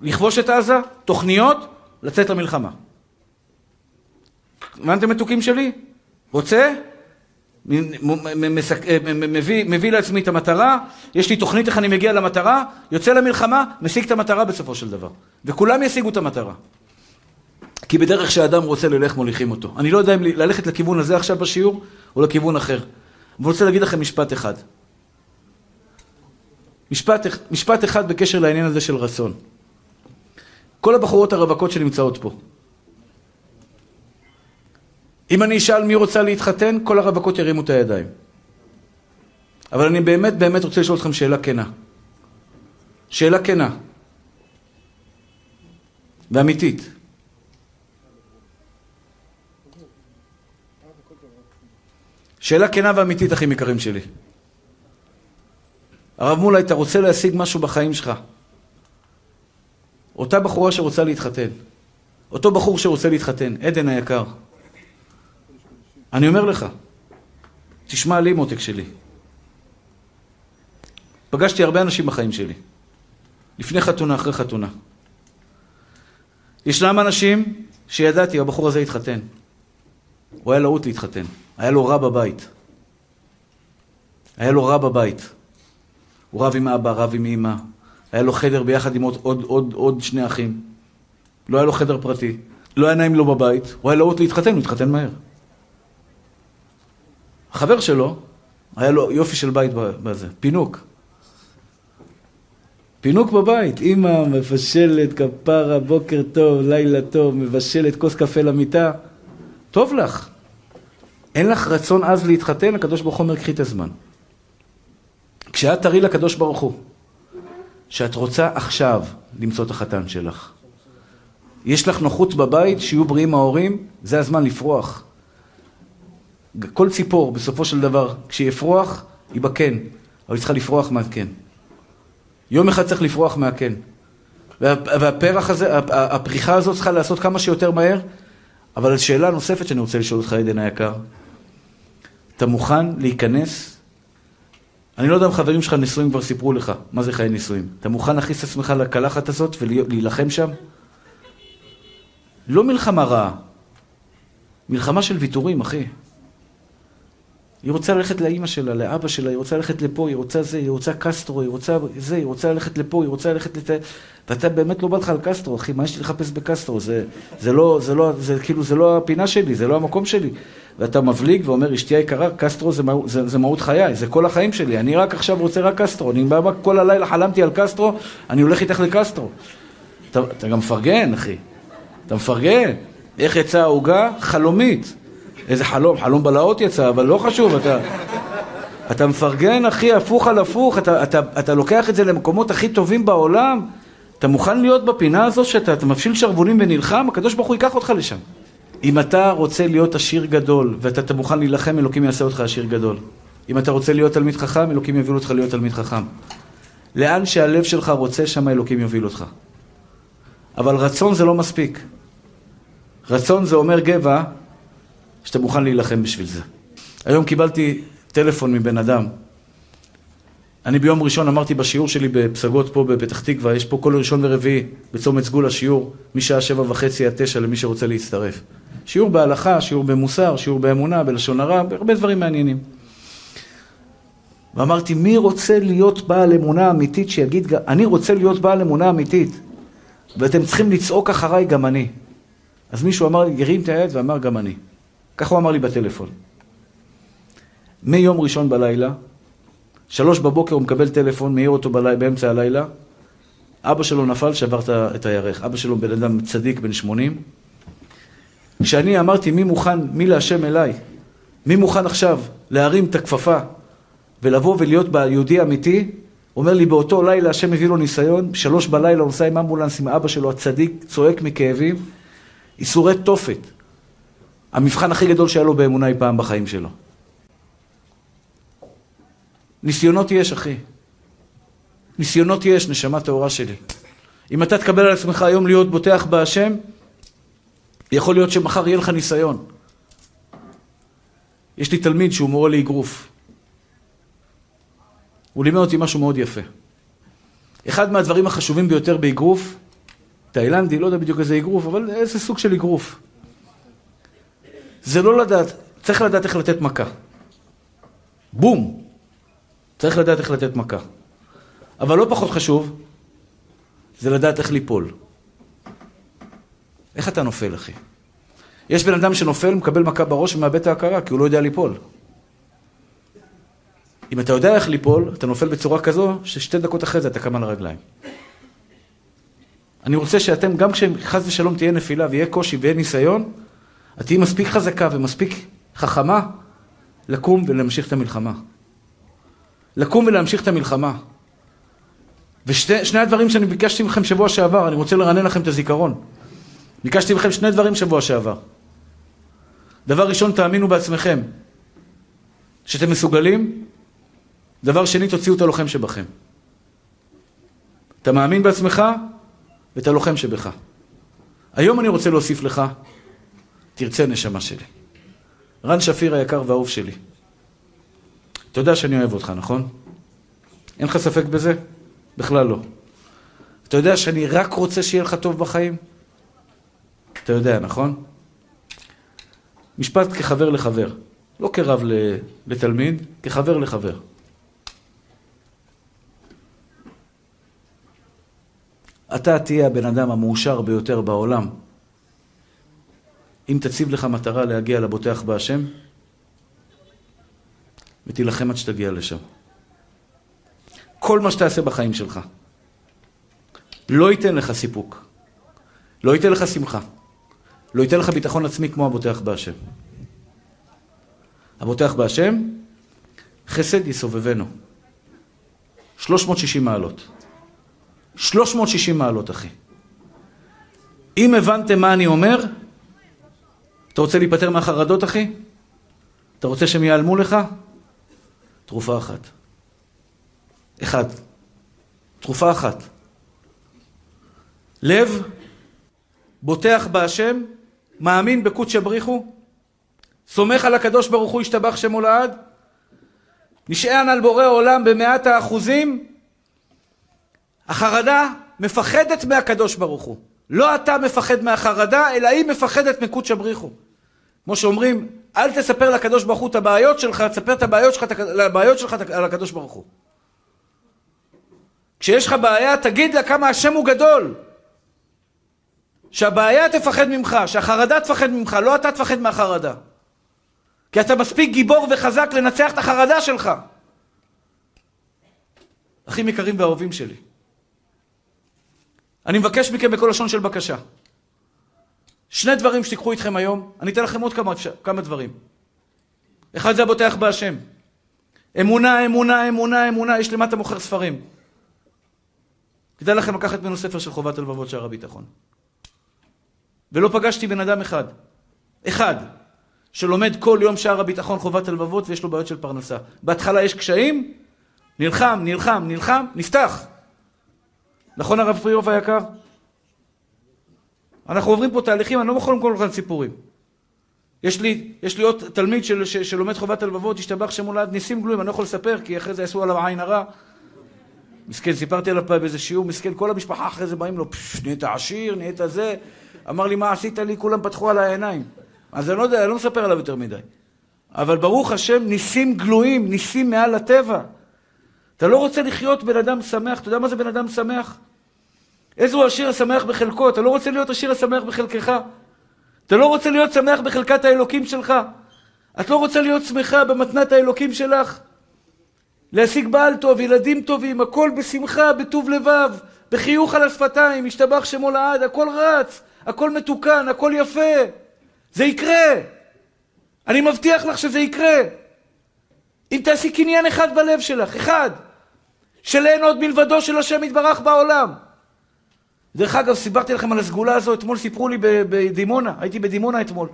לכבוש את עזה, תוכניות, לצאת למלחמה. הבנתם מתוקים שלי? רוצה? מביא, מביא לעצמי את המטרה, יש לי תוכנית איך אני מגיע למטרה, יוצא למלחמה, משיג את המטרה בסופו של דבר. וכולם ישיגו את המטרה. כי בדרך שהאדם רוצה ללך מוליכים אותו. אני לא יודע אם ללכת לכיוון הזה עכשיו בשיעור או לכיוון אחר. אני רוצה להגיד לכם משפט אחד. משפט, משפט אחד בקשר לעניין הזה של רסון. כל הבחורות הרווקות שנמצאות פה. אם אני אשאל מי רוצה להתחתן, כל הרווקות ירימו את הידיים. אבל אני באמת באמת רוצה לשאול אתכם שאלה כנה. שאלה כנה. ואמיתית. שאלה כנה ואמיתית, אחים יקרים שלי. הרב מולה, אתה רוצה להשיג משהו בחיים שלך. אותה בחורה שרוצה להתחתן. אותו בחור שרוצה להתחתן. עדן היקר. אני אומר לך, תשמע לי מותק שלי. פגשתי הרבה אנשים בחיים שלי. לפני חתונה, אחרי חתונה. ישנם אנשים שידעתי, הבחור הזה התחתן. הוא היה להוט להתחתן. היה לו רע בבית. היה לו רע בבית. הוא רב עם אבא, רב עם אמא. היה לו חדר ביחד עם עוד, עוד, עוד, עוד שני אחים. לא היה לו חדר פרטי. לא היה נעים לו בבית. הוא היה להוט להתחתן, הוא התחתן מהר. החבר שלו, היה לו יופי של בית בזה. פינוק. פינוק בבית, אמא מבשלת, כפרה, בוקר טוב, לילה טוב, מבשלת, כוס קפה למיטה. טוב לך. אין לך רצון אז להתחתן, הקדוש ברוך הוא אומר, קחי את הזמן. כשאת תראי לקדוש ברוך הוא, שאת רוצה עכשיו למצוא את החתן שלך. יש לך נוחות בבית, שיהיו בריאים ההורים, זה הזמן לפרוח. כל ציפור בסופו של דבר, כשהיא יפרוח, היא בקן, אבל היא צריכה לפרוח מהקן. יום אחד צריך לפרוח מהקן. והפרח הזה, הפריחה הזאת צריכה לעשות כמה שיותר מהר, אבל השאלה נוספת שאני רוצה לשאול אותך, עדן היקר, אתה מוכן להיכנס? אני לא יודע אם חברים שלך נישואים כבר סיפרו לך, מה זה חיי נישואים? אתה מוכן להכניס את עצמך לקלחת הזאת ולהילחם שם? לא מלחמה רעה, מלחמה של ויתורים, אחי. היא רוצה ללכת לאמא שלה, לאבא שלה, היא רוצה ללכת לפה, היא רוצה זה, היא רוצה קסטרו, היא רוצה זה, היא רוצה ללכת לפה, היא רוצה ללכת לת... ואתה באמת לא בא לך על קסטרו, אחי, מה יש לי לחפש בקסטרו? זה, זה לא, זה לא, זה, כאילו, זה לא הפינה שלי, זה לא המקום שלי. ואתה מבליג ואומר, אשתי היקרה, קסטרו זה, זה, זה מהות חיי, זה כל החיים שלי, אני רק עכשיו רוצה רק קסטרו, אני בא כל הלילה חלמתי על קסטרו, אני הולך איתך לקסטרו. אתה, אתה גם מפרגן, אחי. אתה מפרגן. איך יצאה ההוגה? חלומית. איזה חלום, חלום בלהות יצא, אבל לא חשוב, אתה, אתה מפרגן, אחי, הפוך על הפוך, אתה, אתה, אתה לוקח את זה למקומות הכי טובים בעולם, אתה מוכן להיות בפינה הזו שאתה אתה מפשיל שרבונים ונלחם, הקדוש ברוך הוא ייקח אותך לשם. אם אתה רוצה להיות עשיר גדול, ואתה אתה מוכן להילחם, אלוקים יעשה אותך עשיר גדול. אם אתה רוצה להיות תלמיד חכם, אלוקים יביאו אותך להיות תלמיד חכם. לאן שהלב שלך רוצה, שם אלוקים יוביל אותך. אבל רצון זה לא מספיק. רצון זה אומר גבע, שאתה מוכן להילחם בשביל זה. היום קיבלתי טלפון מבן אדם. אני ביום ראשון אמרתי בשיעור שלי בפסגות פה בפתח תקווה, יש פה כל ראשון ורביעי בצומת סגול שיעור, משעה שבע וחצי עד תשע למי שרוצה להצטרף. שיעור בהלכה, שיעור במוסר, שיעור באמונה, בלשון הרע, הרבה דברים מעניינים. ואמרתי, מי רוצה להיות בעל אמונה אמיתית שיגיד, אני רוצה להיות בעל אמונה אמיתית, ואתם צריכים לצעוק אחריי גם אני. אז מישהו אמר, ירים את היד ואמר גם אני. כך הוא אמר לי בטלפון. מיום ראשון בלילה, שלוש בבוקר הוא מקבל טלפון, מאיר אותו בלי, באמצע הלילה, אבא שלו נפל, שבר את הירך. אבא שלו בן אדם צדיק, בן שמונים. כשאני אמרתי, מי מוכן, מי להשם אליי? מי מוכן עכשיו להרים את הכפפה ולבוא ולהיות ביהודי אמיתי? הוא אומר לי, באותו לילה, השם הביא לו ניסיון, שלוש בלילה הוא נוסע עם אמבולנס עם אבא שלו, הצדיק, צועק מכאבים, איסורי תופת. המבחן הכי גדול שהיה לו באמונה היא פעם בחיים שלו. ניסיונות יש, אחי. ניסיונות יש, נשמה תאורה שלי. אם אתה תקבל על עצמך היום להיות בוטח בהשם, יכול להיות שמחר יהיה לך ניסיון. יש לי תלמיד שהוא מורה להיגרוף. הוא לימד אותי משהו מאוד יפה. אחד מהדברים החשובים ביותר בהיגרוף, תאילנדי, לא יודע בדיוק איזה היגרוף, אבל איזה סוג של היגרוף. זה לא לדעת, צריך לדעת איך לתת מכה. בום! צריך לדעת איך לתת מכה. אבל לא פחות חשוב, זה לדעת איך ליפול. איך אתה נופל, אחי? יש בן אדם שנופל, מקבל מכה בראש ומאבד את ההכרה, כי הוא לא יודע ליפול. אם אתה יודע איך ליפול, אתה נופל בצורה כזו ששתי דקות אחרי זה אתה קם על הרגליים. אני רוצה שאתם, גם כשחס ושלום תהיה נפילה ויהיה קושי ויהיה ניסיון, את תהיה מספיק חזקה ומספיק חכמה לקום ולהמשיך את המלחמה. לקום ולהמשיך את המלחמה. ושני הדברים שאני ביקשתי מכם שבוע שעבר, אני רוצה לרענן לכם את הזיכרון. ביקשתי מכם שני דברים שבוע שעבר. דבר ראשון, תאמינו בעצמכם שאתם מסוגלים. דבר שני, תוציאו את הלוחם שבכם. אתה מאמין בעצמך ואת הלוחם שבך. היום אני רוצה להוסיף לך, תרצה נשמה שלי. רן שפיר היקר והאהוב שלי. אתה יודע שאני אוהב אותך, נכון? אין לך ספק בזה? בכלל לא. אתה יודע שאני רק רוצה שיהיה לך טוב בחיים? אתה יודע, נכון? משפט כחבר לחבר. לא כרב לתלמיד, כחבר לחבר. אתה תהיה הבן אדם המאושר ביותר בעולם. אם תציב לך מטרה להגיע לבוטח בהשם, ותילחם עד שתגיע לשם. כל מה שתעשה בחיים שלך, לא ייתן לך סיפוק, לא ייתן לך שמחה, לא ייתן לך ביטחון עצמי כמו הבוטח בהשם. הבוטח בהשם, חסד יסובבנו. שלוש מאות ושישים מעלות. שלוש מאות ושישים מעלות, אחי. אם הבנתם מה אני אומר, אתה רוצה להיפטר מהחרדות, אחי? אתה רוצה שהם ייעלמו לך? תרופה אחת. אחד. תרופה אחת. לב, בוטח בהשם, מאמין בקודש בריחו, סומך על הקדוש ברוך הוא ישתבח שמו לעד, נשען על בורא עולם במאת האחוזים, החרדה מפחדת מהקדוש ברוך הוא. לא אתה מפחד מהחרדה, אלא היא מפחדת מקודש בריחו. כמו שאומרים, אל תספר לקדוש ברוך הוא את הבעיות שלך, תספר את הבעיות שלך, הבעיות שלך על הקדוש ברוך הוא. כשיש לך בעיה, תגיד לה כמה השם הוא גדול. שהבעיה תפחד ממך, שהחרדה תפחד ממך, לא אתה תפחד מהחרדה. כי אתה מספיק גיבור וחזק לנצח את החרדה שלך. אחים יקרים ואהובים שלי, אני מבקש מכם בכל לשון של בקשה. שני דברים שתיקחו איתכם היום, אני אתן לכם עוד כמה, כמה דברים. אחד זה הבוטח בהשם. אמונה, אמונה, אמונה, אמונה, יש למטה מוכר ספרים. כדאי לכם לקחת ממנו ספר של חובת הלבבות שער הביטחון. ולא פגשתי בן אדם אחד, אחד, שלומד כל יום שער הביטחון חובת הלבבות ויש לו בעיות של פרנסה. בהתחלה יש קשיים, נלחם, נלחם, נלחם, נפתח. נכון הרב פריוף היקר? אנחנו עוברים פה תהליכים, אני לא יכול למכור לכאן סיפורים. יש לי, יש לי עוד תלמיד של, של, שלומד חובת הלבבות, השתבח שמולד, ניסים גלויים, אני לא יכול לספר, כי אחרי זה יעשו עליו עין הרע. מסכן, סיפרתי עליו באיזה שיעור, מסכן, כל המשפחה אחרי זה באים לו, פש, נהיית עשיר, נהיית זה. אמר לי, מה עשית לי? כולם פתחו על העיניים. אז אני לא יודע, אני לא מספר עליו יותר מדי. אבל ברוך השם, ניסים גלויים, ניסים מעל הטבע. אתה לא רוצה לחיות בן אדם שמח, אתה יודע מה זה בן אדם שמח? איזהו עשיר השמח בחלקו, אתה לא רוצה להיות עשיר השמח בחלקך. אתה לא רוצה להיות שמח בחלקת האלוקים שלך. את לא רוצה להיות שמחה במתנת האלוקים שלך. להשיג בעל טוב, ילדים טובים, הכל בשמחה, בטוב לבב, בחיוך על השפתיים, השתבח שמו לעד, הכל רץ, הכל מתוקן, הכל יפה. זה יקרה. אני מבטיח לך שזה יקרה. אם תעשי קניין אחד בלב שלך, אחד, שלאין עוד מלבדו של השם יתברך בעולם. דרך אגב, סיפרתי לכם על הסגולה הזו, אתמול סיפרו לי בדימונה, הייתי בדימונה אתמול.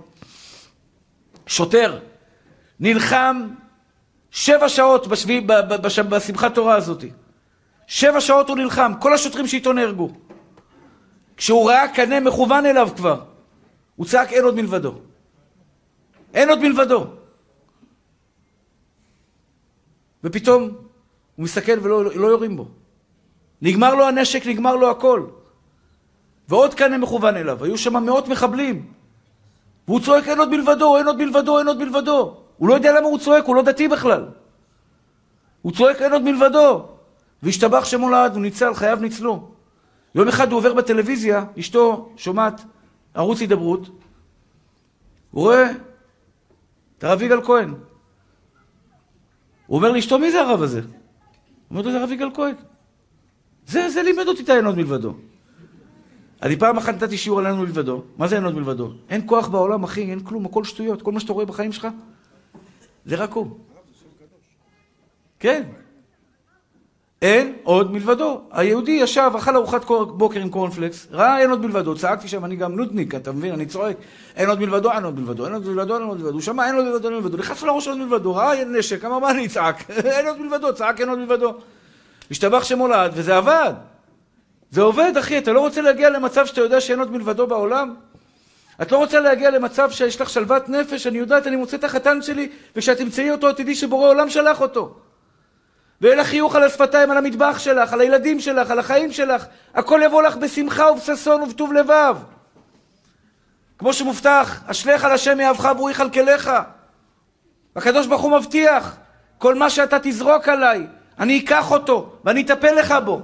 שוטר, נלחם שבע שעות בשביל, בשמחת תורה הזאת. שבע שעות הוא נלחם, כל השוטרים שאיתו נהרגו. כשהוא ראה קנה מכוון אליו כבר, הוא צעק אין עוד מלבדו. אין עוד מלבדו. ופתאום הוא מסתכל ולא לא יורים בו. נגמר לו הנשק, נגמר לו הכל. ועוד קנה מכוון אליו, היו שם מאות מחבלים. והוא צועק אין עוד מלבדו, אין עוד מלבדו, אין עוד מלבדו. הוא לא יודע למה הוא צועק, הוא לא דתי בכלל. הוא צועק אין עוד מלבדו. והשתבח שמו לעד, הוא ניצל, חייו ניצלו. יום אחד הוא עובר בטלוויזיה, אשתו שומעת ערוץ הידברות, הוא רואה את הרב יגאל כהן. הוא אומר לאשתו, מי זה הרב הזה? הוא אומר לו, זה הרב יגאל כהן. זה, זה לימד אותי את העינות מלבדו. אני פעם אחת נתתי שיעור על העינות מלבדו. מה זה העינות מלבדו? אין כוח בעולם, אחי, אין כלום, הכל שטויות. כל מה שאתה רואה בחיים שלך, זה רק הוא. כן. אין עוד מלבדו. היהודי ישב, אכל ארוחת בוקר עם קורנפלקס, ראה אין עוד מלבדו, צעקתי שם, אני גם נודניק, אתה מבין, אני צועק, אין עוד מלבדו, אין עוד מלבדו, אין עוד מלבדו, אין עוד מלבדו, שמע, אין עוד מלבדו, אין עוד מלבדו, לחץ לראש עוד מלבדו, ראה נשק, אמר, מה אני אצעק? אין עוד מלבדו, צעק, אין עוד מלבדו. השתבח שמולד, וזה עבד. זה עובד, אחי, אתה לא רוצה להגיע למצב שאתה יודע שאין עוד מלבדו בעולם? את לא רוצה להגיע למצב שיש לך שלוות נפש, אני יודעת, אני מוצא את החתן שלי, וכשתמצאי אותו, תדעי שבורא עולם שלח אותו. ואין לך חיוך על השפתיים, על המטבח שלך, על הילדים שלך, על החיים שלך. הכל יבוא לך בשמחה ובששון ובטוב לבב. כמו שמובטח, אשליך על השם יאהבך והוא יכלכלך. הקדוש ברוך הוא מבטיח, כל מה שאתה תזרוק עליי, אני אקח אותו ואני אטפל לך בו.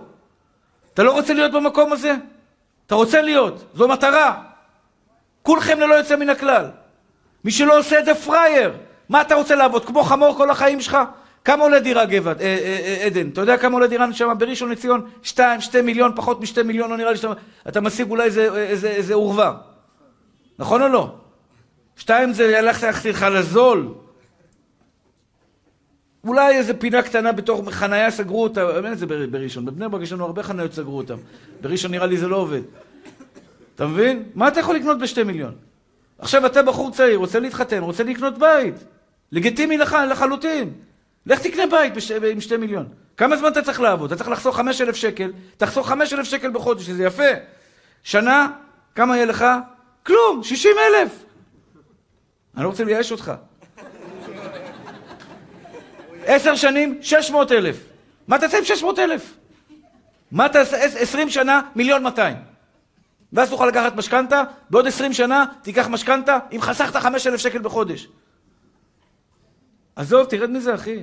אתה לא רוצה להיות במקום הזה? אתה רוצה להיות, זו מטרה. כולכם ללא יוצא מן הכלל. מי שלא עושה את זה פרייר. מה אתה רוצה לעבוד? כמו חמור כל החיים שלך? כמה עולה דירה גבעת, אה, אה, אה, עדן? אתה יודע כמה עולה דירה נשמה? בראשון לציון, שתיים, שתי מיליון, פחות משתי מיליון, לא נראה לי שאתה... אתה משיג אולי איזה, איזה, איזה עורבה. נכון או לא? שתיים זה הלכת לך לזול. אולי איזה פינה קטנה בתוך חנייה סגרו אותה, אין את זה בראשון. בבני ברק יש לנו הרבה חניות סגרו אותם. בראשון נראה לי זה לא עובד. אתה מבין? מה אתה יכול לקנות בשתי מיליון? עכשיו אתה בחור צעיר, רוצה להתחתן, רוצה לקנות בית. לגיטימי לח... לחלוטין. לך תקנה בית בש... עם שתי מיליון. כמה זמן אתה צריך לעבוד? אתה צריך לחסוך חמש אלף שקל, תחסוך חמש אלף שקל בחודש, שזה יפה. שנה, כמה יהיה לך? כלום, שישים אלף. אני לא רוצה לייאש אותך. עשר שנים, שש מאות אלף. מה אתה עושה עם שש מאות אלף? מה אתה עושה? עשרים שנה, מיליון מאתיים. ואז תוכל לקחת משכנתה, בעוד עשרים שנה תיקח משכנתה, אם חסכת חמש אלף שקל בחודש. עזוב, תרד מזה, אחי.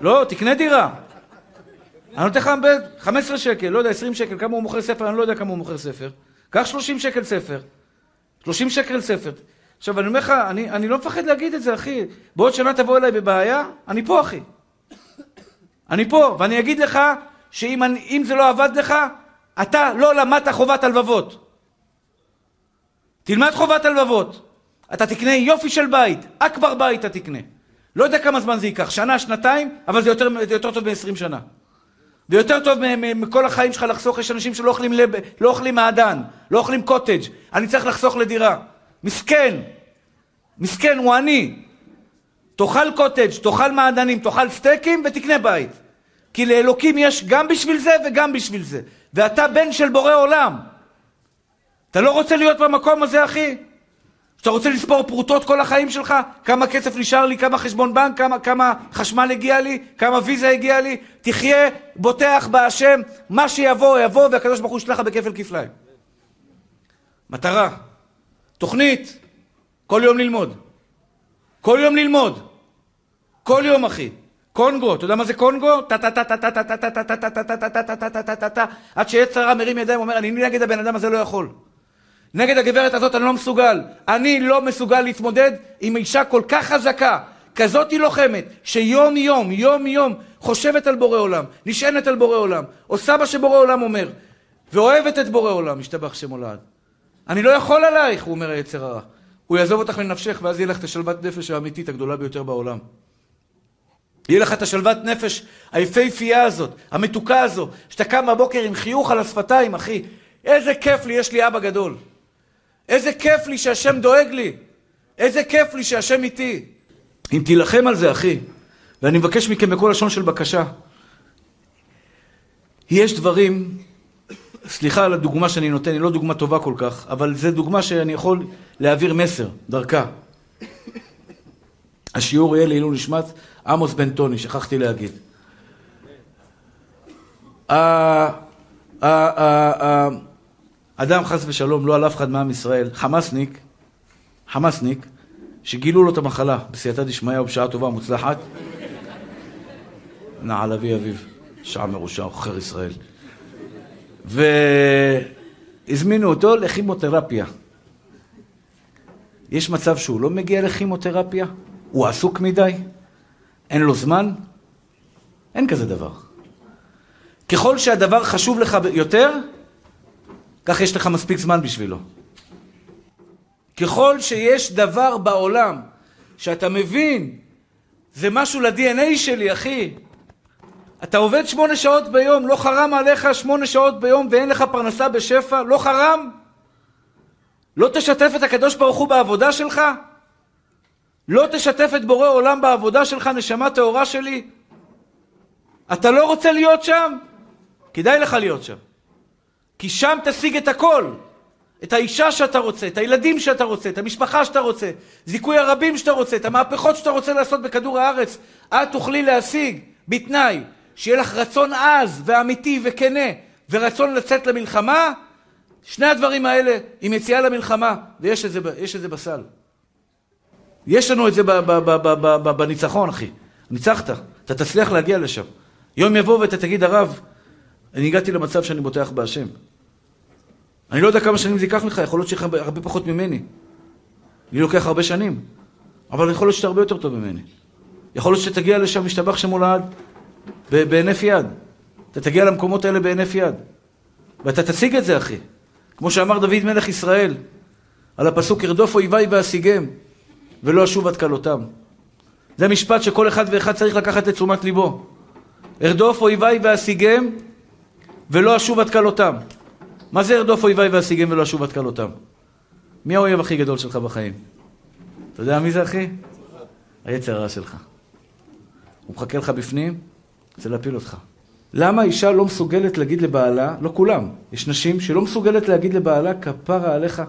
לא, תקנה דירה. אני נותן לך חמש עשרה שקל, לא יודע, עשרים שקל, כמה הוא מוכר ספר, אני לא יודע כמה הוא מוכר ספר. קח שלושים שקל ספר. שלושים שקל ספר. עכשיו, אני אומר לך, אני, אני לא מפחד להגיד את זה, אחי. בעוד שנה תבוא אליי בבעיה, אני פה, אחי. אני פה, ואני אגיד לך שאם אני, אם זה לא עבד לך, אתה לא למדת חובת הלבבות. תלמד חובת הלבבות. אתה תקנה יופי של בית, אקבר בית אתה תקנה. לא יודע כמה זמן זה ייקח, שנה, שנתיים, אבל זה יותר, יותר טוב מ-עשרים שנה. זה יותר טוב מכל החיים שלך לחסוך, יש אנשים שלא אוכלים, לב, לא אוכלים מעדן, לא אוכלים קוטג', אני צריך לחסוך לדירה. מסכן, מסכן, הוא אני. תאכל קוטג', תאכל מעדנים, תאכל סטייקים ותקנה בית. כי לאלוקים יש גם בשביל זה וגם בשביל זה. ואתה בן של בורא עולם. אתה לא רוצה להיות במקום הזה, אחי? שאתה רוצה לספור פרוטות כל החיים שלך? כמה כסף נשאר לי, כמה חשבון בנק, כמה, כמה חשמל הגיע לי, כמה ויזה הגיע לי. תחיה, בוטח בהשם, מה שיבוא, יבוא, והקדוש ברוך הוא ישלח בכפל כפליים. מטרה, תוכנית, כל יום ללמוד. כל יום ללמוד. כל יום, אחי. קונגו, אתה יודע מה זה קונגו? עד שיצר הרע מרים ידיים ואומר, אני נגד הבן אדם הזה לא יכול. נגד הגברת הזאת אני לא מסוגל. אני לא מסוגל להתמודד עם אישה כל כך חזקה, כזאת היא לוחמת, שיום יום, יום יום, חושבת על בורא עולם, נשענת על בורא עולם, עושה מה שבורא עולם אומר, ואוהבת את בורא עולם, משתבח שמולד. אני לא יכול עלייך, הוא אומר היצר הרע. הוא יעזוב אותך לנפשך, ואז יהיה לך את השלוות נפש האמיתית הגדולה ביותר בעולם. יהיה לך את השלוות נפש היפהפייה הזאת, המתוקה הזו, שאתה קם בבוקר עם חיוך על השפתיים, אחי. איזה כיף לי, יש לי אבא גדול. איזה כיף לי שהשם דואג לי. איזה כיף לי שהשם איתי. אם תילחם על זה, אחי, ואני מבקש מכם בכל לשון של בקשה, יש דברים, סליחה על הדוגמה שאני נותן, היא לא דוגמה טובה כל כך, אבל זו דוגמה שאני יכול להעביר מסר, דרכה. השיעור יהיה לעילוי נשמת עמוס בן טוני, שכחתי להגיד. אדם חס ושלום, לא על אף אחד מעם ישראל, חמאסניק, חמאסניק, שגילו לו את המחלה, בסייעתא דשמיא ובשעה טובה מוצלחת, נעל אבי אביו, שעה מרושע, עוכר ישראל. והזמינו אותו לכימותרפיה. יש מצב שהוא לא מגיע לכימותרפיה, הוא עסוק מדי, אין לו זמן? אין כזה דבר. ככל שהדבר חשוב לך יותר, כך יש לך מספיק זמן בשבילו. ככל שיש דבר בעולם שאתה מבין, זה משהו ל-די אן איי שלי, אחי. אתה עובד שמונה שעות ביום, לא חרם עליך שמונה שעות ביום ואין לך פרנסה בשפע? לא חרם? לא תשתף את הקדוש ברוך הוא בעבודה שלך? לא תשתף את בורא עולם בעבודה שלך, נשמה טהורה שלי? אתה לא רוצה להיות שם? כדאי לך להיות שם. כי שם תשיג את הכל. את האישה שאתה רוצה, את הילדים שאתה רוצה, את המשפחה שאתה רוצה, זיכוי הרבים שאתה רוצה, את המהפכות שאתה רוצה לעשות בכדור הארץ. את תוכלי להשיג בתנאי שיהיה לך רצון עז ואמיתי וכנה ורצון לצאת למלחמה. שני הדברים האלה עם יציאה למלחמה, ויש את זה, יש את זה בסל. יש לנו את זה בניצחון, אחי. ניצחת, אתה תצליח להגיע לשם. יום יבוא ואתה תגיד, הרב, אני הגעתי למצב שאני בוטח בהשם. אני לא יודע כמה שנים זה ייקח לך, יכול להיות שיהיה הרבה פחות ממני. אני לוקח הרבה שנים, אבל יכול להיות שאתה הרבה יותר טוב ממני. יכול להיות שתגיע לשם, משתבח שמול העד, בהינף יד. אתה תגיע למקומות האלה בהינף יד. ואתה תשיג את זה, אחי. כמו שאמר דוד מלך ישראל, על הפסוק, ירדוף אויבי ואשיגם, ולא אשוב עד כלותם. זה משפט שכל אחד ואחד צריך לקחת לתשומת ליבו. ירדוף אויבי ואשיגם, ולא אשוב עד כלותם. מה זה ירדוף אויבי ואשיגם ולא אשוב עד כלותם? מי האויב הכי גדול שלך בחיים? אתה יודע מי זה, אחי? היצר הרע שלך. הוא מחכה לך בפנים, רוצה להפיל אותך. למה אישה לא מסוגלת להגיד לבעלה, לא כולם, יש נשים שלא מסוגלת להגיד לבעלה, כפרה עליך,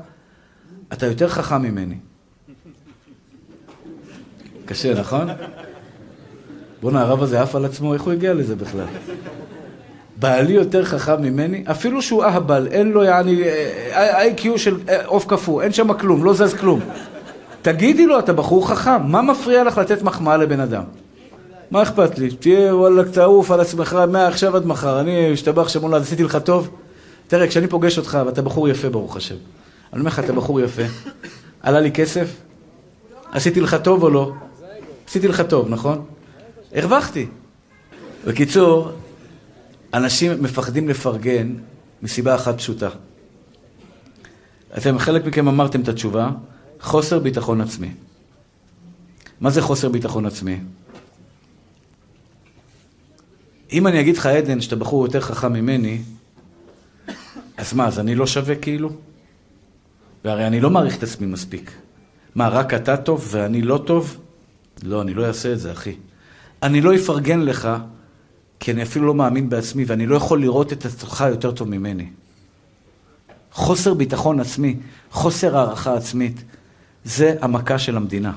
אתה יותר חכם ממני. קשה, נכון? בוא נערב הזה אף על עצמו, איך הוא הגיע לזה בכלל? בעלי יותר חכם ממני, אפילו שהוא אהבל, אין לו יעני, איי קיו של אוף כפו, אין שם כלום, לא זז כלום. תגידי לו, אתה בחור חכם, מה מפריע לך לתת מחמאה לבן אדם? מה אכפת לי? תהיה וואלה תעוף על עצמך מעכשיו עד מחר, אני אשתבח שמונה, עשיתי לך טוב. תראה, כשאני פוגש אותך, ואתה בחור יפה ברוך השם. אני אומר לך, אתה בחור יפה, עלה לי כסף, עשיתי לך טוב או לא? עשיתי לך טוב, נכון? הרווחתי. בקיצור, אנשים מפחדים לפרגן מסיבה אחת פשוטה. אתם חלק מכם אמרתם את התשובה, חוסר ביטחון עצמי. מה זה חוסר ביטחון עצמי? אם אני אגיד לך עדן שאתה בחור יותר חכם ממני, אז מה, אז אני לא שווה כאילו? והרי אני לא מעריך את עצמי מספיק. מה, רק אתה טוב ואני לא טוב? לא, אני לא אעשה את זה, אחי. אני לא אפרגן לך, כי אני אפילו לא מאמין בעצמי, ואני לא יכול לראות את עצמך יותר טוב ממני. חוסר ביטחון עצמי, חוסר הערכה עצמית, זה המכה של המדינה.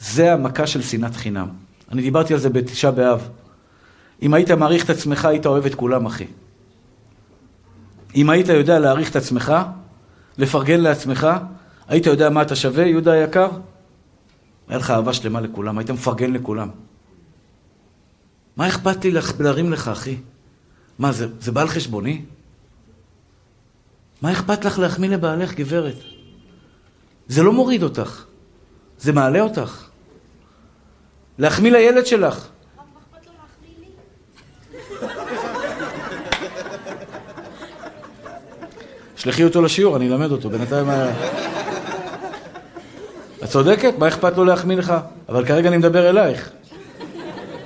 זה המכה של שנאת חינם. אני דיברתי על זה בתשעה באב. אם היית מעריך את עצמך, היית אוהב את כולם, אחי. אם היית יודע להעריך את עצמך, לפרגן לעצמך, היית יודע מה אתה שווה, יהודה היקר, היה לך אהבה שלמה לכולם, היית מפרגן לכולם. מה אכפת לי להרים לך, אחי? מה, זה, זה בעל חשבוני? מה אכפת לך להחמיא לבעלך, גברת? זה לא מוריד אותך, זה מעלה אותך. להחמיא לילד שלך. שלחי אותו לשיעור, אני אלמד אותו, בינתיים... את צודקת? מה אכפת לו להחמיא לך? אבל כרגע אני מדבר אלייך.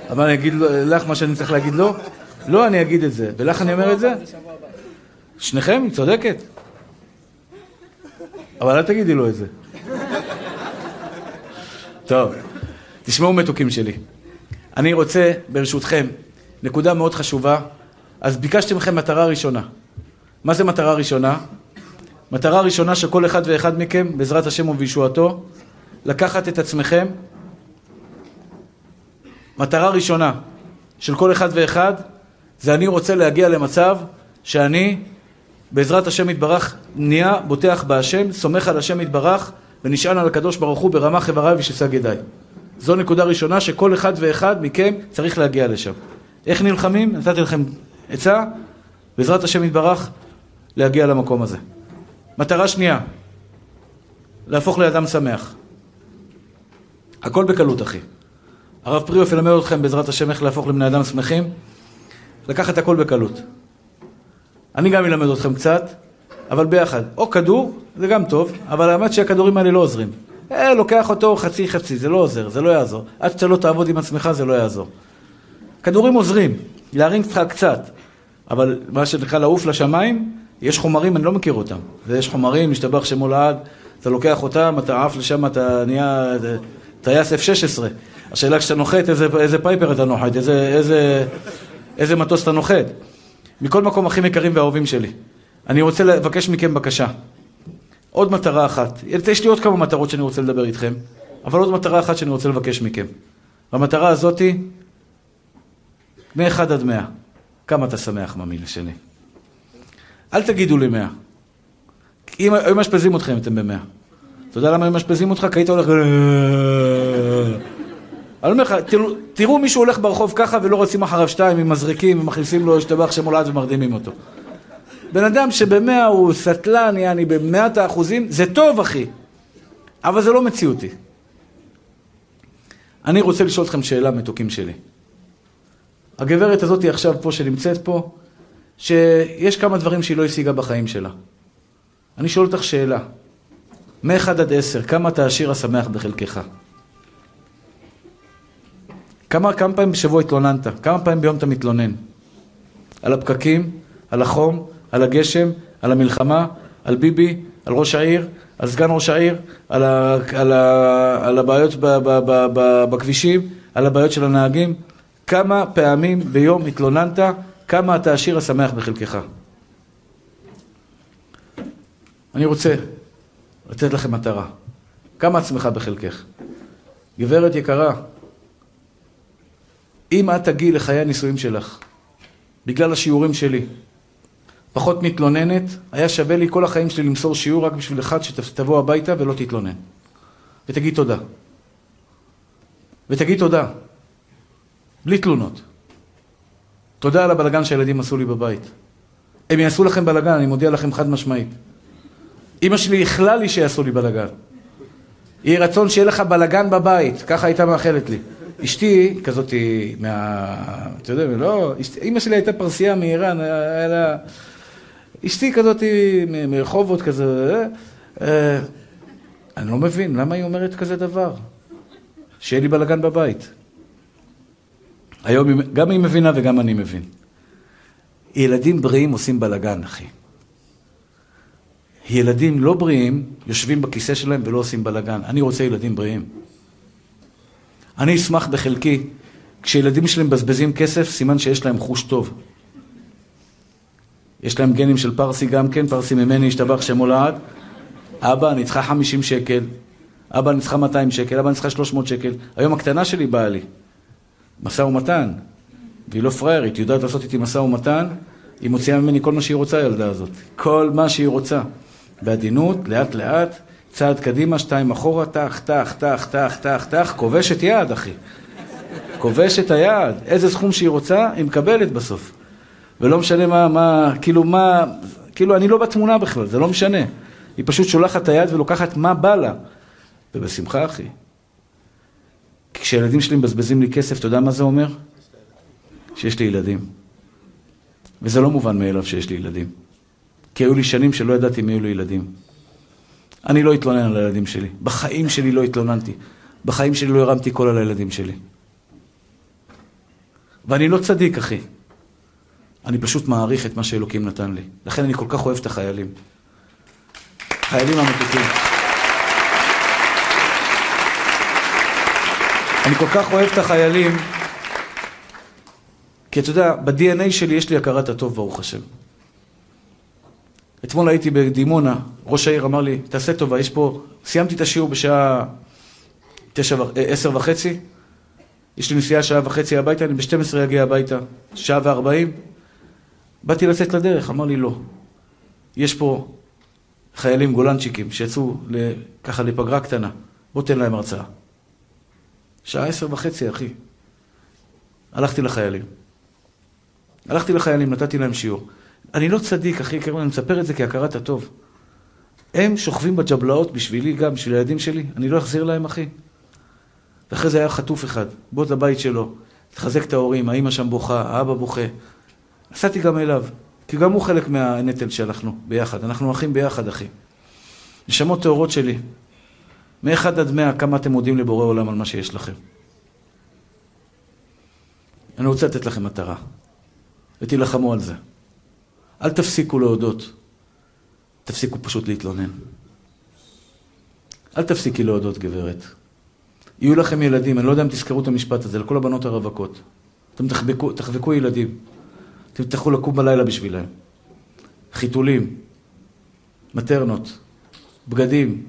אבל אני אגיד לך מה שאני צריך להגיד לו? לא, אני אגיד את זה. ולך אני אומר את זה? שניכם, היא צודקת. אבל אל תגידי לו את זה. טוב, תשמעו מתוקים שלי. אני רוצה, ברשותכם, נקודה מאוד חשובה. אז ביקשתי מכם מטרה ראשונה. מה זה מטרה ראשונה? מטרה ראשונה שכל אחד ואחד מכם, בעזרת השם ובישועתו, לקחת את עצמכם. מטרה ראשונה של כל אחד ואחד, זה אני רוצה להגיע למצב שאני, בעזרת השם יתברך, נהיה בוטח בהשם, סומך על השם יתברך, ונשען על הקדוש ברוך הוא ברמה חבריי ושסג ידיי. זו נקודה ראשונה שכל אחד ואחד מכם צריך להגיע לשם. איך נלחמים? נתתי לכם עצה, בעזרת השם יתברך, להגיע למקום הזה. מטרה שנייה, להפוך לאדם שמח. הכל בקלות, אחי. הרב פריוף ילמד אתכם בעזרת השם איך להפוך לבני אדם שמחים, לקחת הכל בקלות. אני גם ילמד אתכם קצת, אבל ביחד. או כדור, זה גם טוב, אבל האמת שהכדורים האלה לא עוזרים. אה, לוקח אותו חצי חצי, זה לא עוזר, זה לא יעזור. עד שאתה לא תעבוד עם עצמך זה לא יעזור. כדורים עוזרים, להרים קצת, אבל מה שנקרא לעוף לשמיים, יש חומרים, אני לא מכיר אותם. יש חומרים, משתבח שמו לעד, אתה לוקח אותם, אתה עף לשם, אתה נהיה טייס אף שש עשרה. השאלה כשאתה נוחת, איזה, איזה פייפר אתה נוחת, איזה, איזה, איזה מטוס אתה נוחת. מכל מקום הכי מכרים והאהובים שלי. אני רוצה לבקש מכם בקשה. עוד מטרה אחת. יש לי עוד כמה מטרות שאני רוצה לדבר איתכם, אבל עוד מטרה אחת שאני רוצה לבקש מכם. והמטרה הזאת היא, מאחד עד מאה. כמה אתה שמח מאמין לשני. אל תגידו לי מאה. אם הם משפזים אתכם, אתם במאה. אתה יודע למה הם משפזים אותך? כי היית הולך... אני אומר לך, תראו מישהו הולך ברחוב ככה ולא רצים אחריו שתיים, הם מזריקים, הם מכניסים לו, ישתבח שמולד ומרדימים אותו. בן אדם שבמאה הוא סטלן, יעני במאת האחוזים, זה טוב אחי, אבל זה לא מציאותי. אני רוצה לשאול אתכם שאלה מתוקים שלי. הגברת הזאת היא עכשיו פה, שנמצאת פה, שיש כמה דברים שהיא לא השיגה בחיים שלה. אני שואל אותך שאלה, מ-אחד עד עשר, כמה אתה עשיר השמח בחלקך? כמה, כמה פעמים בשבוע התלוננת? כמה פעמים ביום אתה מתלונן? על הפקקים, על החום, על הגשם, על המלחמה, על ביבי, על ראש העיר, על סגן ראש העיר, על, ה, על, ה, על הבעיות ב, ב, ב, ב, בכבישים, על הבעיות של הנהגים. כמה פעמים ביום התלוננת? כמה אתה עשיר השמח בחלקך? אני רוצה לתת לכם מטרה. כמה את שמחה בחלקך? גברת יקרה, אם את תגיעי לחיי הנישואים שלך, בגלל השיעורים שלי, פחות מתלוננת, היה שווה לי כל החיים שלי למסור שיעור רק בשביל אחד שתבוא הביתה ולא תתלונן. ותגיד תודה. ותגיד תודה. בלי תלונות. תודה על הבלגן שהילדים עשו לי בבית. הם יעשו לכם בלגן, אני מודיע לכם חד משמעית. אמא שלי יכלה לי שיעשו לי בלגן. יהיה רצון שיהיה לך בלגן בבית, ככה הייתה מאחלת לי. אשתי, כזאת היא מה... אתה יודע, לא... אמא שלי הייתה פרסייה מאיראן, היה לה... אשתי כזאת היא מרחובות כזה... אני לא מבין, למה היא אומרת כזה דבר? שיהיה לי בלגן בבית. היום גם היא מבינה וגם אני מבין. ילדים בריאים עושים בלגן, אחי. ילדים לא בריאים יושבים בכיסא שלהם ולא עושים בלגן. אני רוצה ילדים בריאים. אני אשמח בחלקי, כשילדים שלהם בזבזים כסף, סימן שיש להם חוש טוב. יש להם גנים של פרסי גם כן, פרסי ממני, השתבח שמו לעד. אבא, אני צריכה חמישים שקל, אבא, אני צריכה מאתיים שקל, אבא, אני צריכה שלוש מאות שקל. היום הקטנה שלי באה לי, מסע ומתן, והיא לא פריירית, היא יודעת לעשות איתי מסע ומתן, היא מוציאה ממני כל מה שהיא רוצה, הילדה הזאת. כל מה שהיא רוצה. בעדינות, לאט לאט, צעד קדימה, שתיים אחורה, תח, תח, תח, תח, תח, תח, כובשת יעד, אחי. כובשת היעד. איזה סכום שהיא רוצה, היא מקבלת בסוף. ולא משנה מה, מה, כאילו מה, כאילו אני לא בתמונה בכלל, זה לא משנה. היא פשוט שולחת את היד ולוקחת מה בא לה. ובשמחה, אחי. כשילדים שלי מבזבזים לי כסף, אתה יודע מה זה אומר? שיש לי ילדים. וזה לא מובן מאליו שיש לי ילדים. כי היו לי שנים שלא ידעתי מי היו לי ילדים. אני לא התלונן על הילדים שלי. בחיים שלי לא התלוננתי. בחיים שלי לא הרמתי קול על הילדים שלי. ואני לא צדיק, אחי. אני פשוט מעריך את מה שאלוקים נתן לי. לכן אני כל כך אוהב את החיילים. חיילים המתוקים. אני כל כך אוהב את החיילים, כי אתה יודע, ב-די אן איי שלי יש לי הכרת הטוב, ברוך השם. אתמול הייתי בדימונה, ראש העיר אמר לי, תעשה טובה, יש פה, סיימתי את השיעור בשעה עשר וחצי, יש לי נסיעה שעה וחצי הביתה, אני ב-שתים עשרה אגיע הביתה, שעה וארבעים, באתי לצאת לדרך, אמר לי לא. יש פה חיילים גולנצ'יקים שיצאו ככה לפגרה קטנה, בוא תן להם הרצאה. שעה עשר וחצי, אחי. הלכתי לחיילים. הלכתי לחיילים, נתתי להם שיעור. אני לא צדיק, אחי, אני מספר את זה כהכרת הטוב. הם שוכבים בג'בלאות בשבילי גם, בשביל הילדים שלי. אני לא אחזיר להם, אחי. ואחרי זה היה חטוף אחד, בוא לבית שלו, תחזק את ההורים, האמא שם בוכה, האבא בוכה. נסעתי גם אליו, כי גם הוא חלק מהנטל שאנחנו ביחד, אנחנו אחים ביחד, אחי. נשמות תאורות שלי, מאחד עד מאה כמה אתם מודים לבורא עולם על מה שיש לכם. אני רוצה לתת לכם מטרה, ותילחמו על זה. אל תפסיקו להודות, תפסיקו פשוט להתלונן. אל תפסיקי להודות, גברת. יהיו לכם ילדים, אני לא יודע אם תזכרו את המשפט הזה, לכל הבנות הרווקות. אתם תחבקו, תחבקו ילדים, אתם תחו לקום בלילה בשבילהם. חיתולים, מטרנות, בגדים,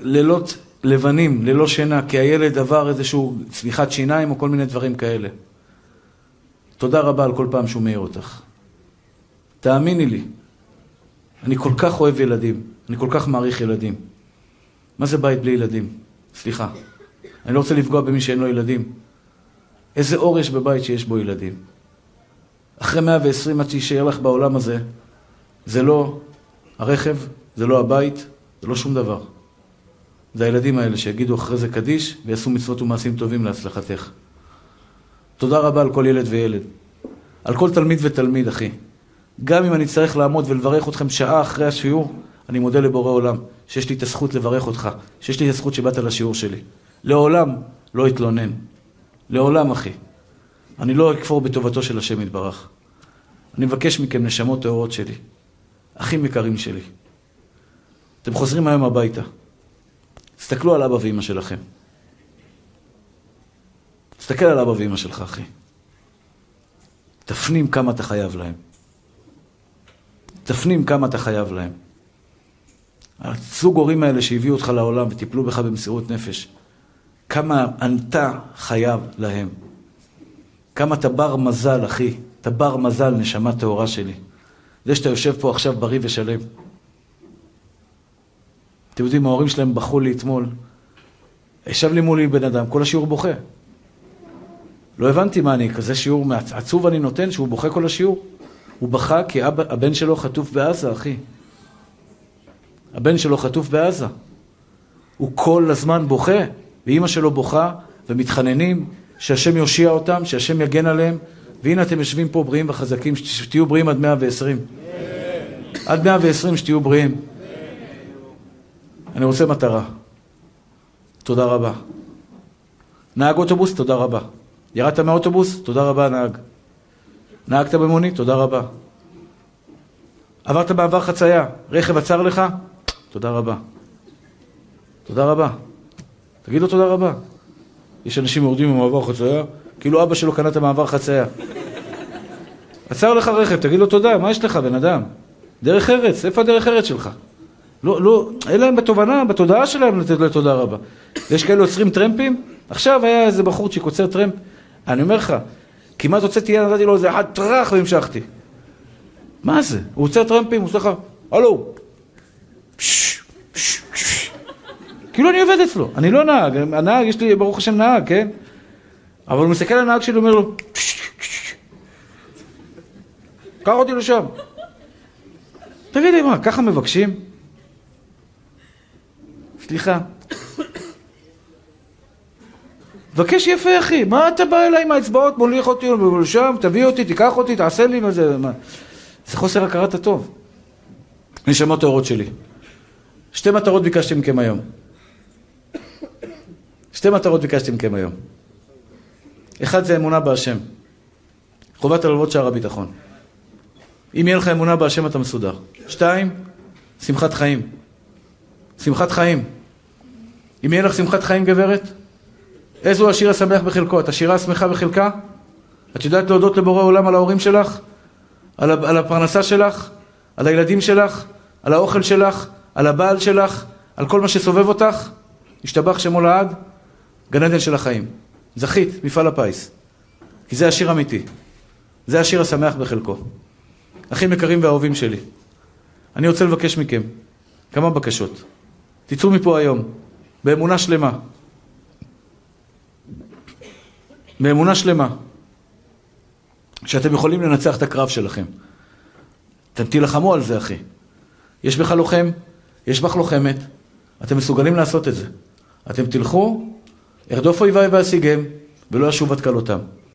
לילות לבנים, ללא שינה, כי הילד עבר איזשהו צמיחת שיניים או כל מיני דברים כאלה. תודה רבה על כל פעם שהוא מאיר אותך. תאמיני לי, אני כל כך אוהב ילדים, אני כל כך מעריך ילדים. מה זה בית בלי ילדים? סליחה, אני לא רוצה לפגוע במי שאין לו ילדים. איזה אור יש בבית שיש בו ילדים? אחרי מאה ועשרים עד שישאר לך בעולם הזה, זה לא הרכב, זה לא הבית, זה לא שום דבר. זה הילדים האלה שיגידו אחרי זה קדיש ויעשו מצוות ומעשים טובים להצלחתך. תודה רבה על כל ילד וילד, על כל תלמיד ותלמיד, אחי. גם אם אני צריך לעמוד ולברך אתכם שעה אחרי השיעור, אני מודה לבורא עולם שיש לי את הזכות לברך אותך, שיש לי את הזכות שבאת לשיעור שלי. לעולם לא התלונן. לעולם, אחי. אני לא אכפור בטובתו של השם יתברך. אני מבקש מכם, נשמות טהורות שלי, אחים יקרים שלי. אתם חוזרים היום הביתה. תסתכלו על אבא ואמא שלכם. תסתכל על אבא ואמא שלך, אחי. תפנים כמה אתה חייב להם. תפנים כמה אתה חייב להם. הסוג הורים האלה שהביאו אותך לעולם וטיפלו בך במסירות נפש, כמה אתה חייב להם. כמה אתה בר מזל, אחי. אתה בר מזל, נשמה טהורה שלי. זה שאתה יושב פה עכשיו בריא ושלם. אתם יודעים, ההורים שלהם בחו לי אתמול. ישב לי מולי בן אדם, כל השיעור בוכה. לא הבנתי מה אני, כזה שיעור עצוב אני נותן שהוא בוכה כל השיעור. הוא בכה כי אבא, הבן שלו חטוף בעזה, אחי. הבן שלו חטוף בעזה. הוא כל הזמן בוכה, ואמא שלו בוכה, ומתחננים שהשם יושיע אותם, שהשם יגן עליהם. והנה אתם יושבים פה בריאים וחזקים, שתהיו בריאים עד מאה ועשרים. עד מאה ועשרים שתהיו בריאים. אני רוצה מטרה. תודה רבה. נהג אוטובוס, תודה רבה. ירדת מהאוטובוס, תודה רבה נהג. נהגת במונית, תודה רבה. עברת בעבר חצייה, רכב עצר לך, תודה רבה. תודה רבה. תגיד לו תודה רבה. יש אנשים יורדים במעבר חצייה, כאילו אבא שלו קנה את המעבר חצייה. עצר לך רכב, תגיד לו תודה, מה יש לך בן אדם? דרך ארץ, איפה הדרך ארץ שלך? לא, לא, אלה הם בתובנה, בתודעה שלהם לתת לו תודה רבה. יש כאלה עוצרים טרמפים? עכשיו היה איזה בחור שקוצר טרמפ. אני אומר לך, כמעט הוצאתי יד, נתתי לו איזה אחד טרח והמשכתי. מה זה? הוא הוצא טרמפים, הוא סלחה, הלו! כאילו אני עובד אצלו, אני לא נהג, הנהג, יש לי ברוך השם נהג, כן? אבל הוא מסתכל על הנהג שלי ואומר לו, קח אותי לשם. תגידי מה, ככה מבקשים? סליחה. בקש יפה, אחי. מה אתה בא אליי עם האצבעות? מוליך אותי, שם, תביא אותי, תיקח אותי, תעשה לי מה זה. מה? זה חוסר הכרת הטוב. נשמות טהורות שלי. שתי מטרות ביקשתי מכם היום. שתי מטרות ביקשתי מכם היום. אחד זה אמונה בהשם. חובת הלוות שער הביטחון. אם יהיה לך אמונה בהשם אתה מסודר. שתיים, שמחת חיים. שמחת חיים. אם יהיה לך שמחת חיים, גברת, איזו השיר השמח בחלקו? את השירה השמחה בחלקה? את יודעת להודות לבורא עולם על ההורים שלך? על, על הפרנסה שלך? על הילדים שלך? על האוכל שלך? על הבעל שלך? על כל מה שסובב אותך? השתבח שמו לעד? גן עדן של החיים. זכית, מפעל הפיס. כי זה השיר אמיתי. זה השיר השמח בחלקו. אחים יקרים ואהובים שלי, אני רוצה לבקש מכם כמה בקשות. תצאו מפה היום, באמונה שלמה. באמונה שלמה, שאתם יכולים לנצח את הקרב שלכם. אתם תילחמו על זה, אחי. יש בך לוחם, יש בך לוחמת, אתם מסוגלים לעשות את זה. אתם תלכו ארדוף אויבי ואשיגם, ולא אשוב עד כלותם.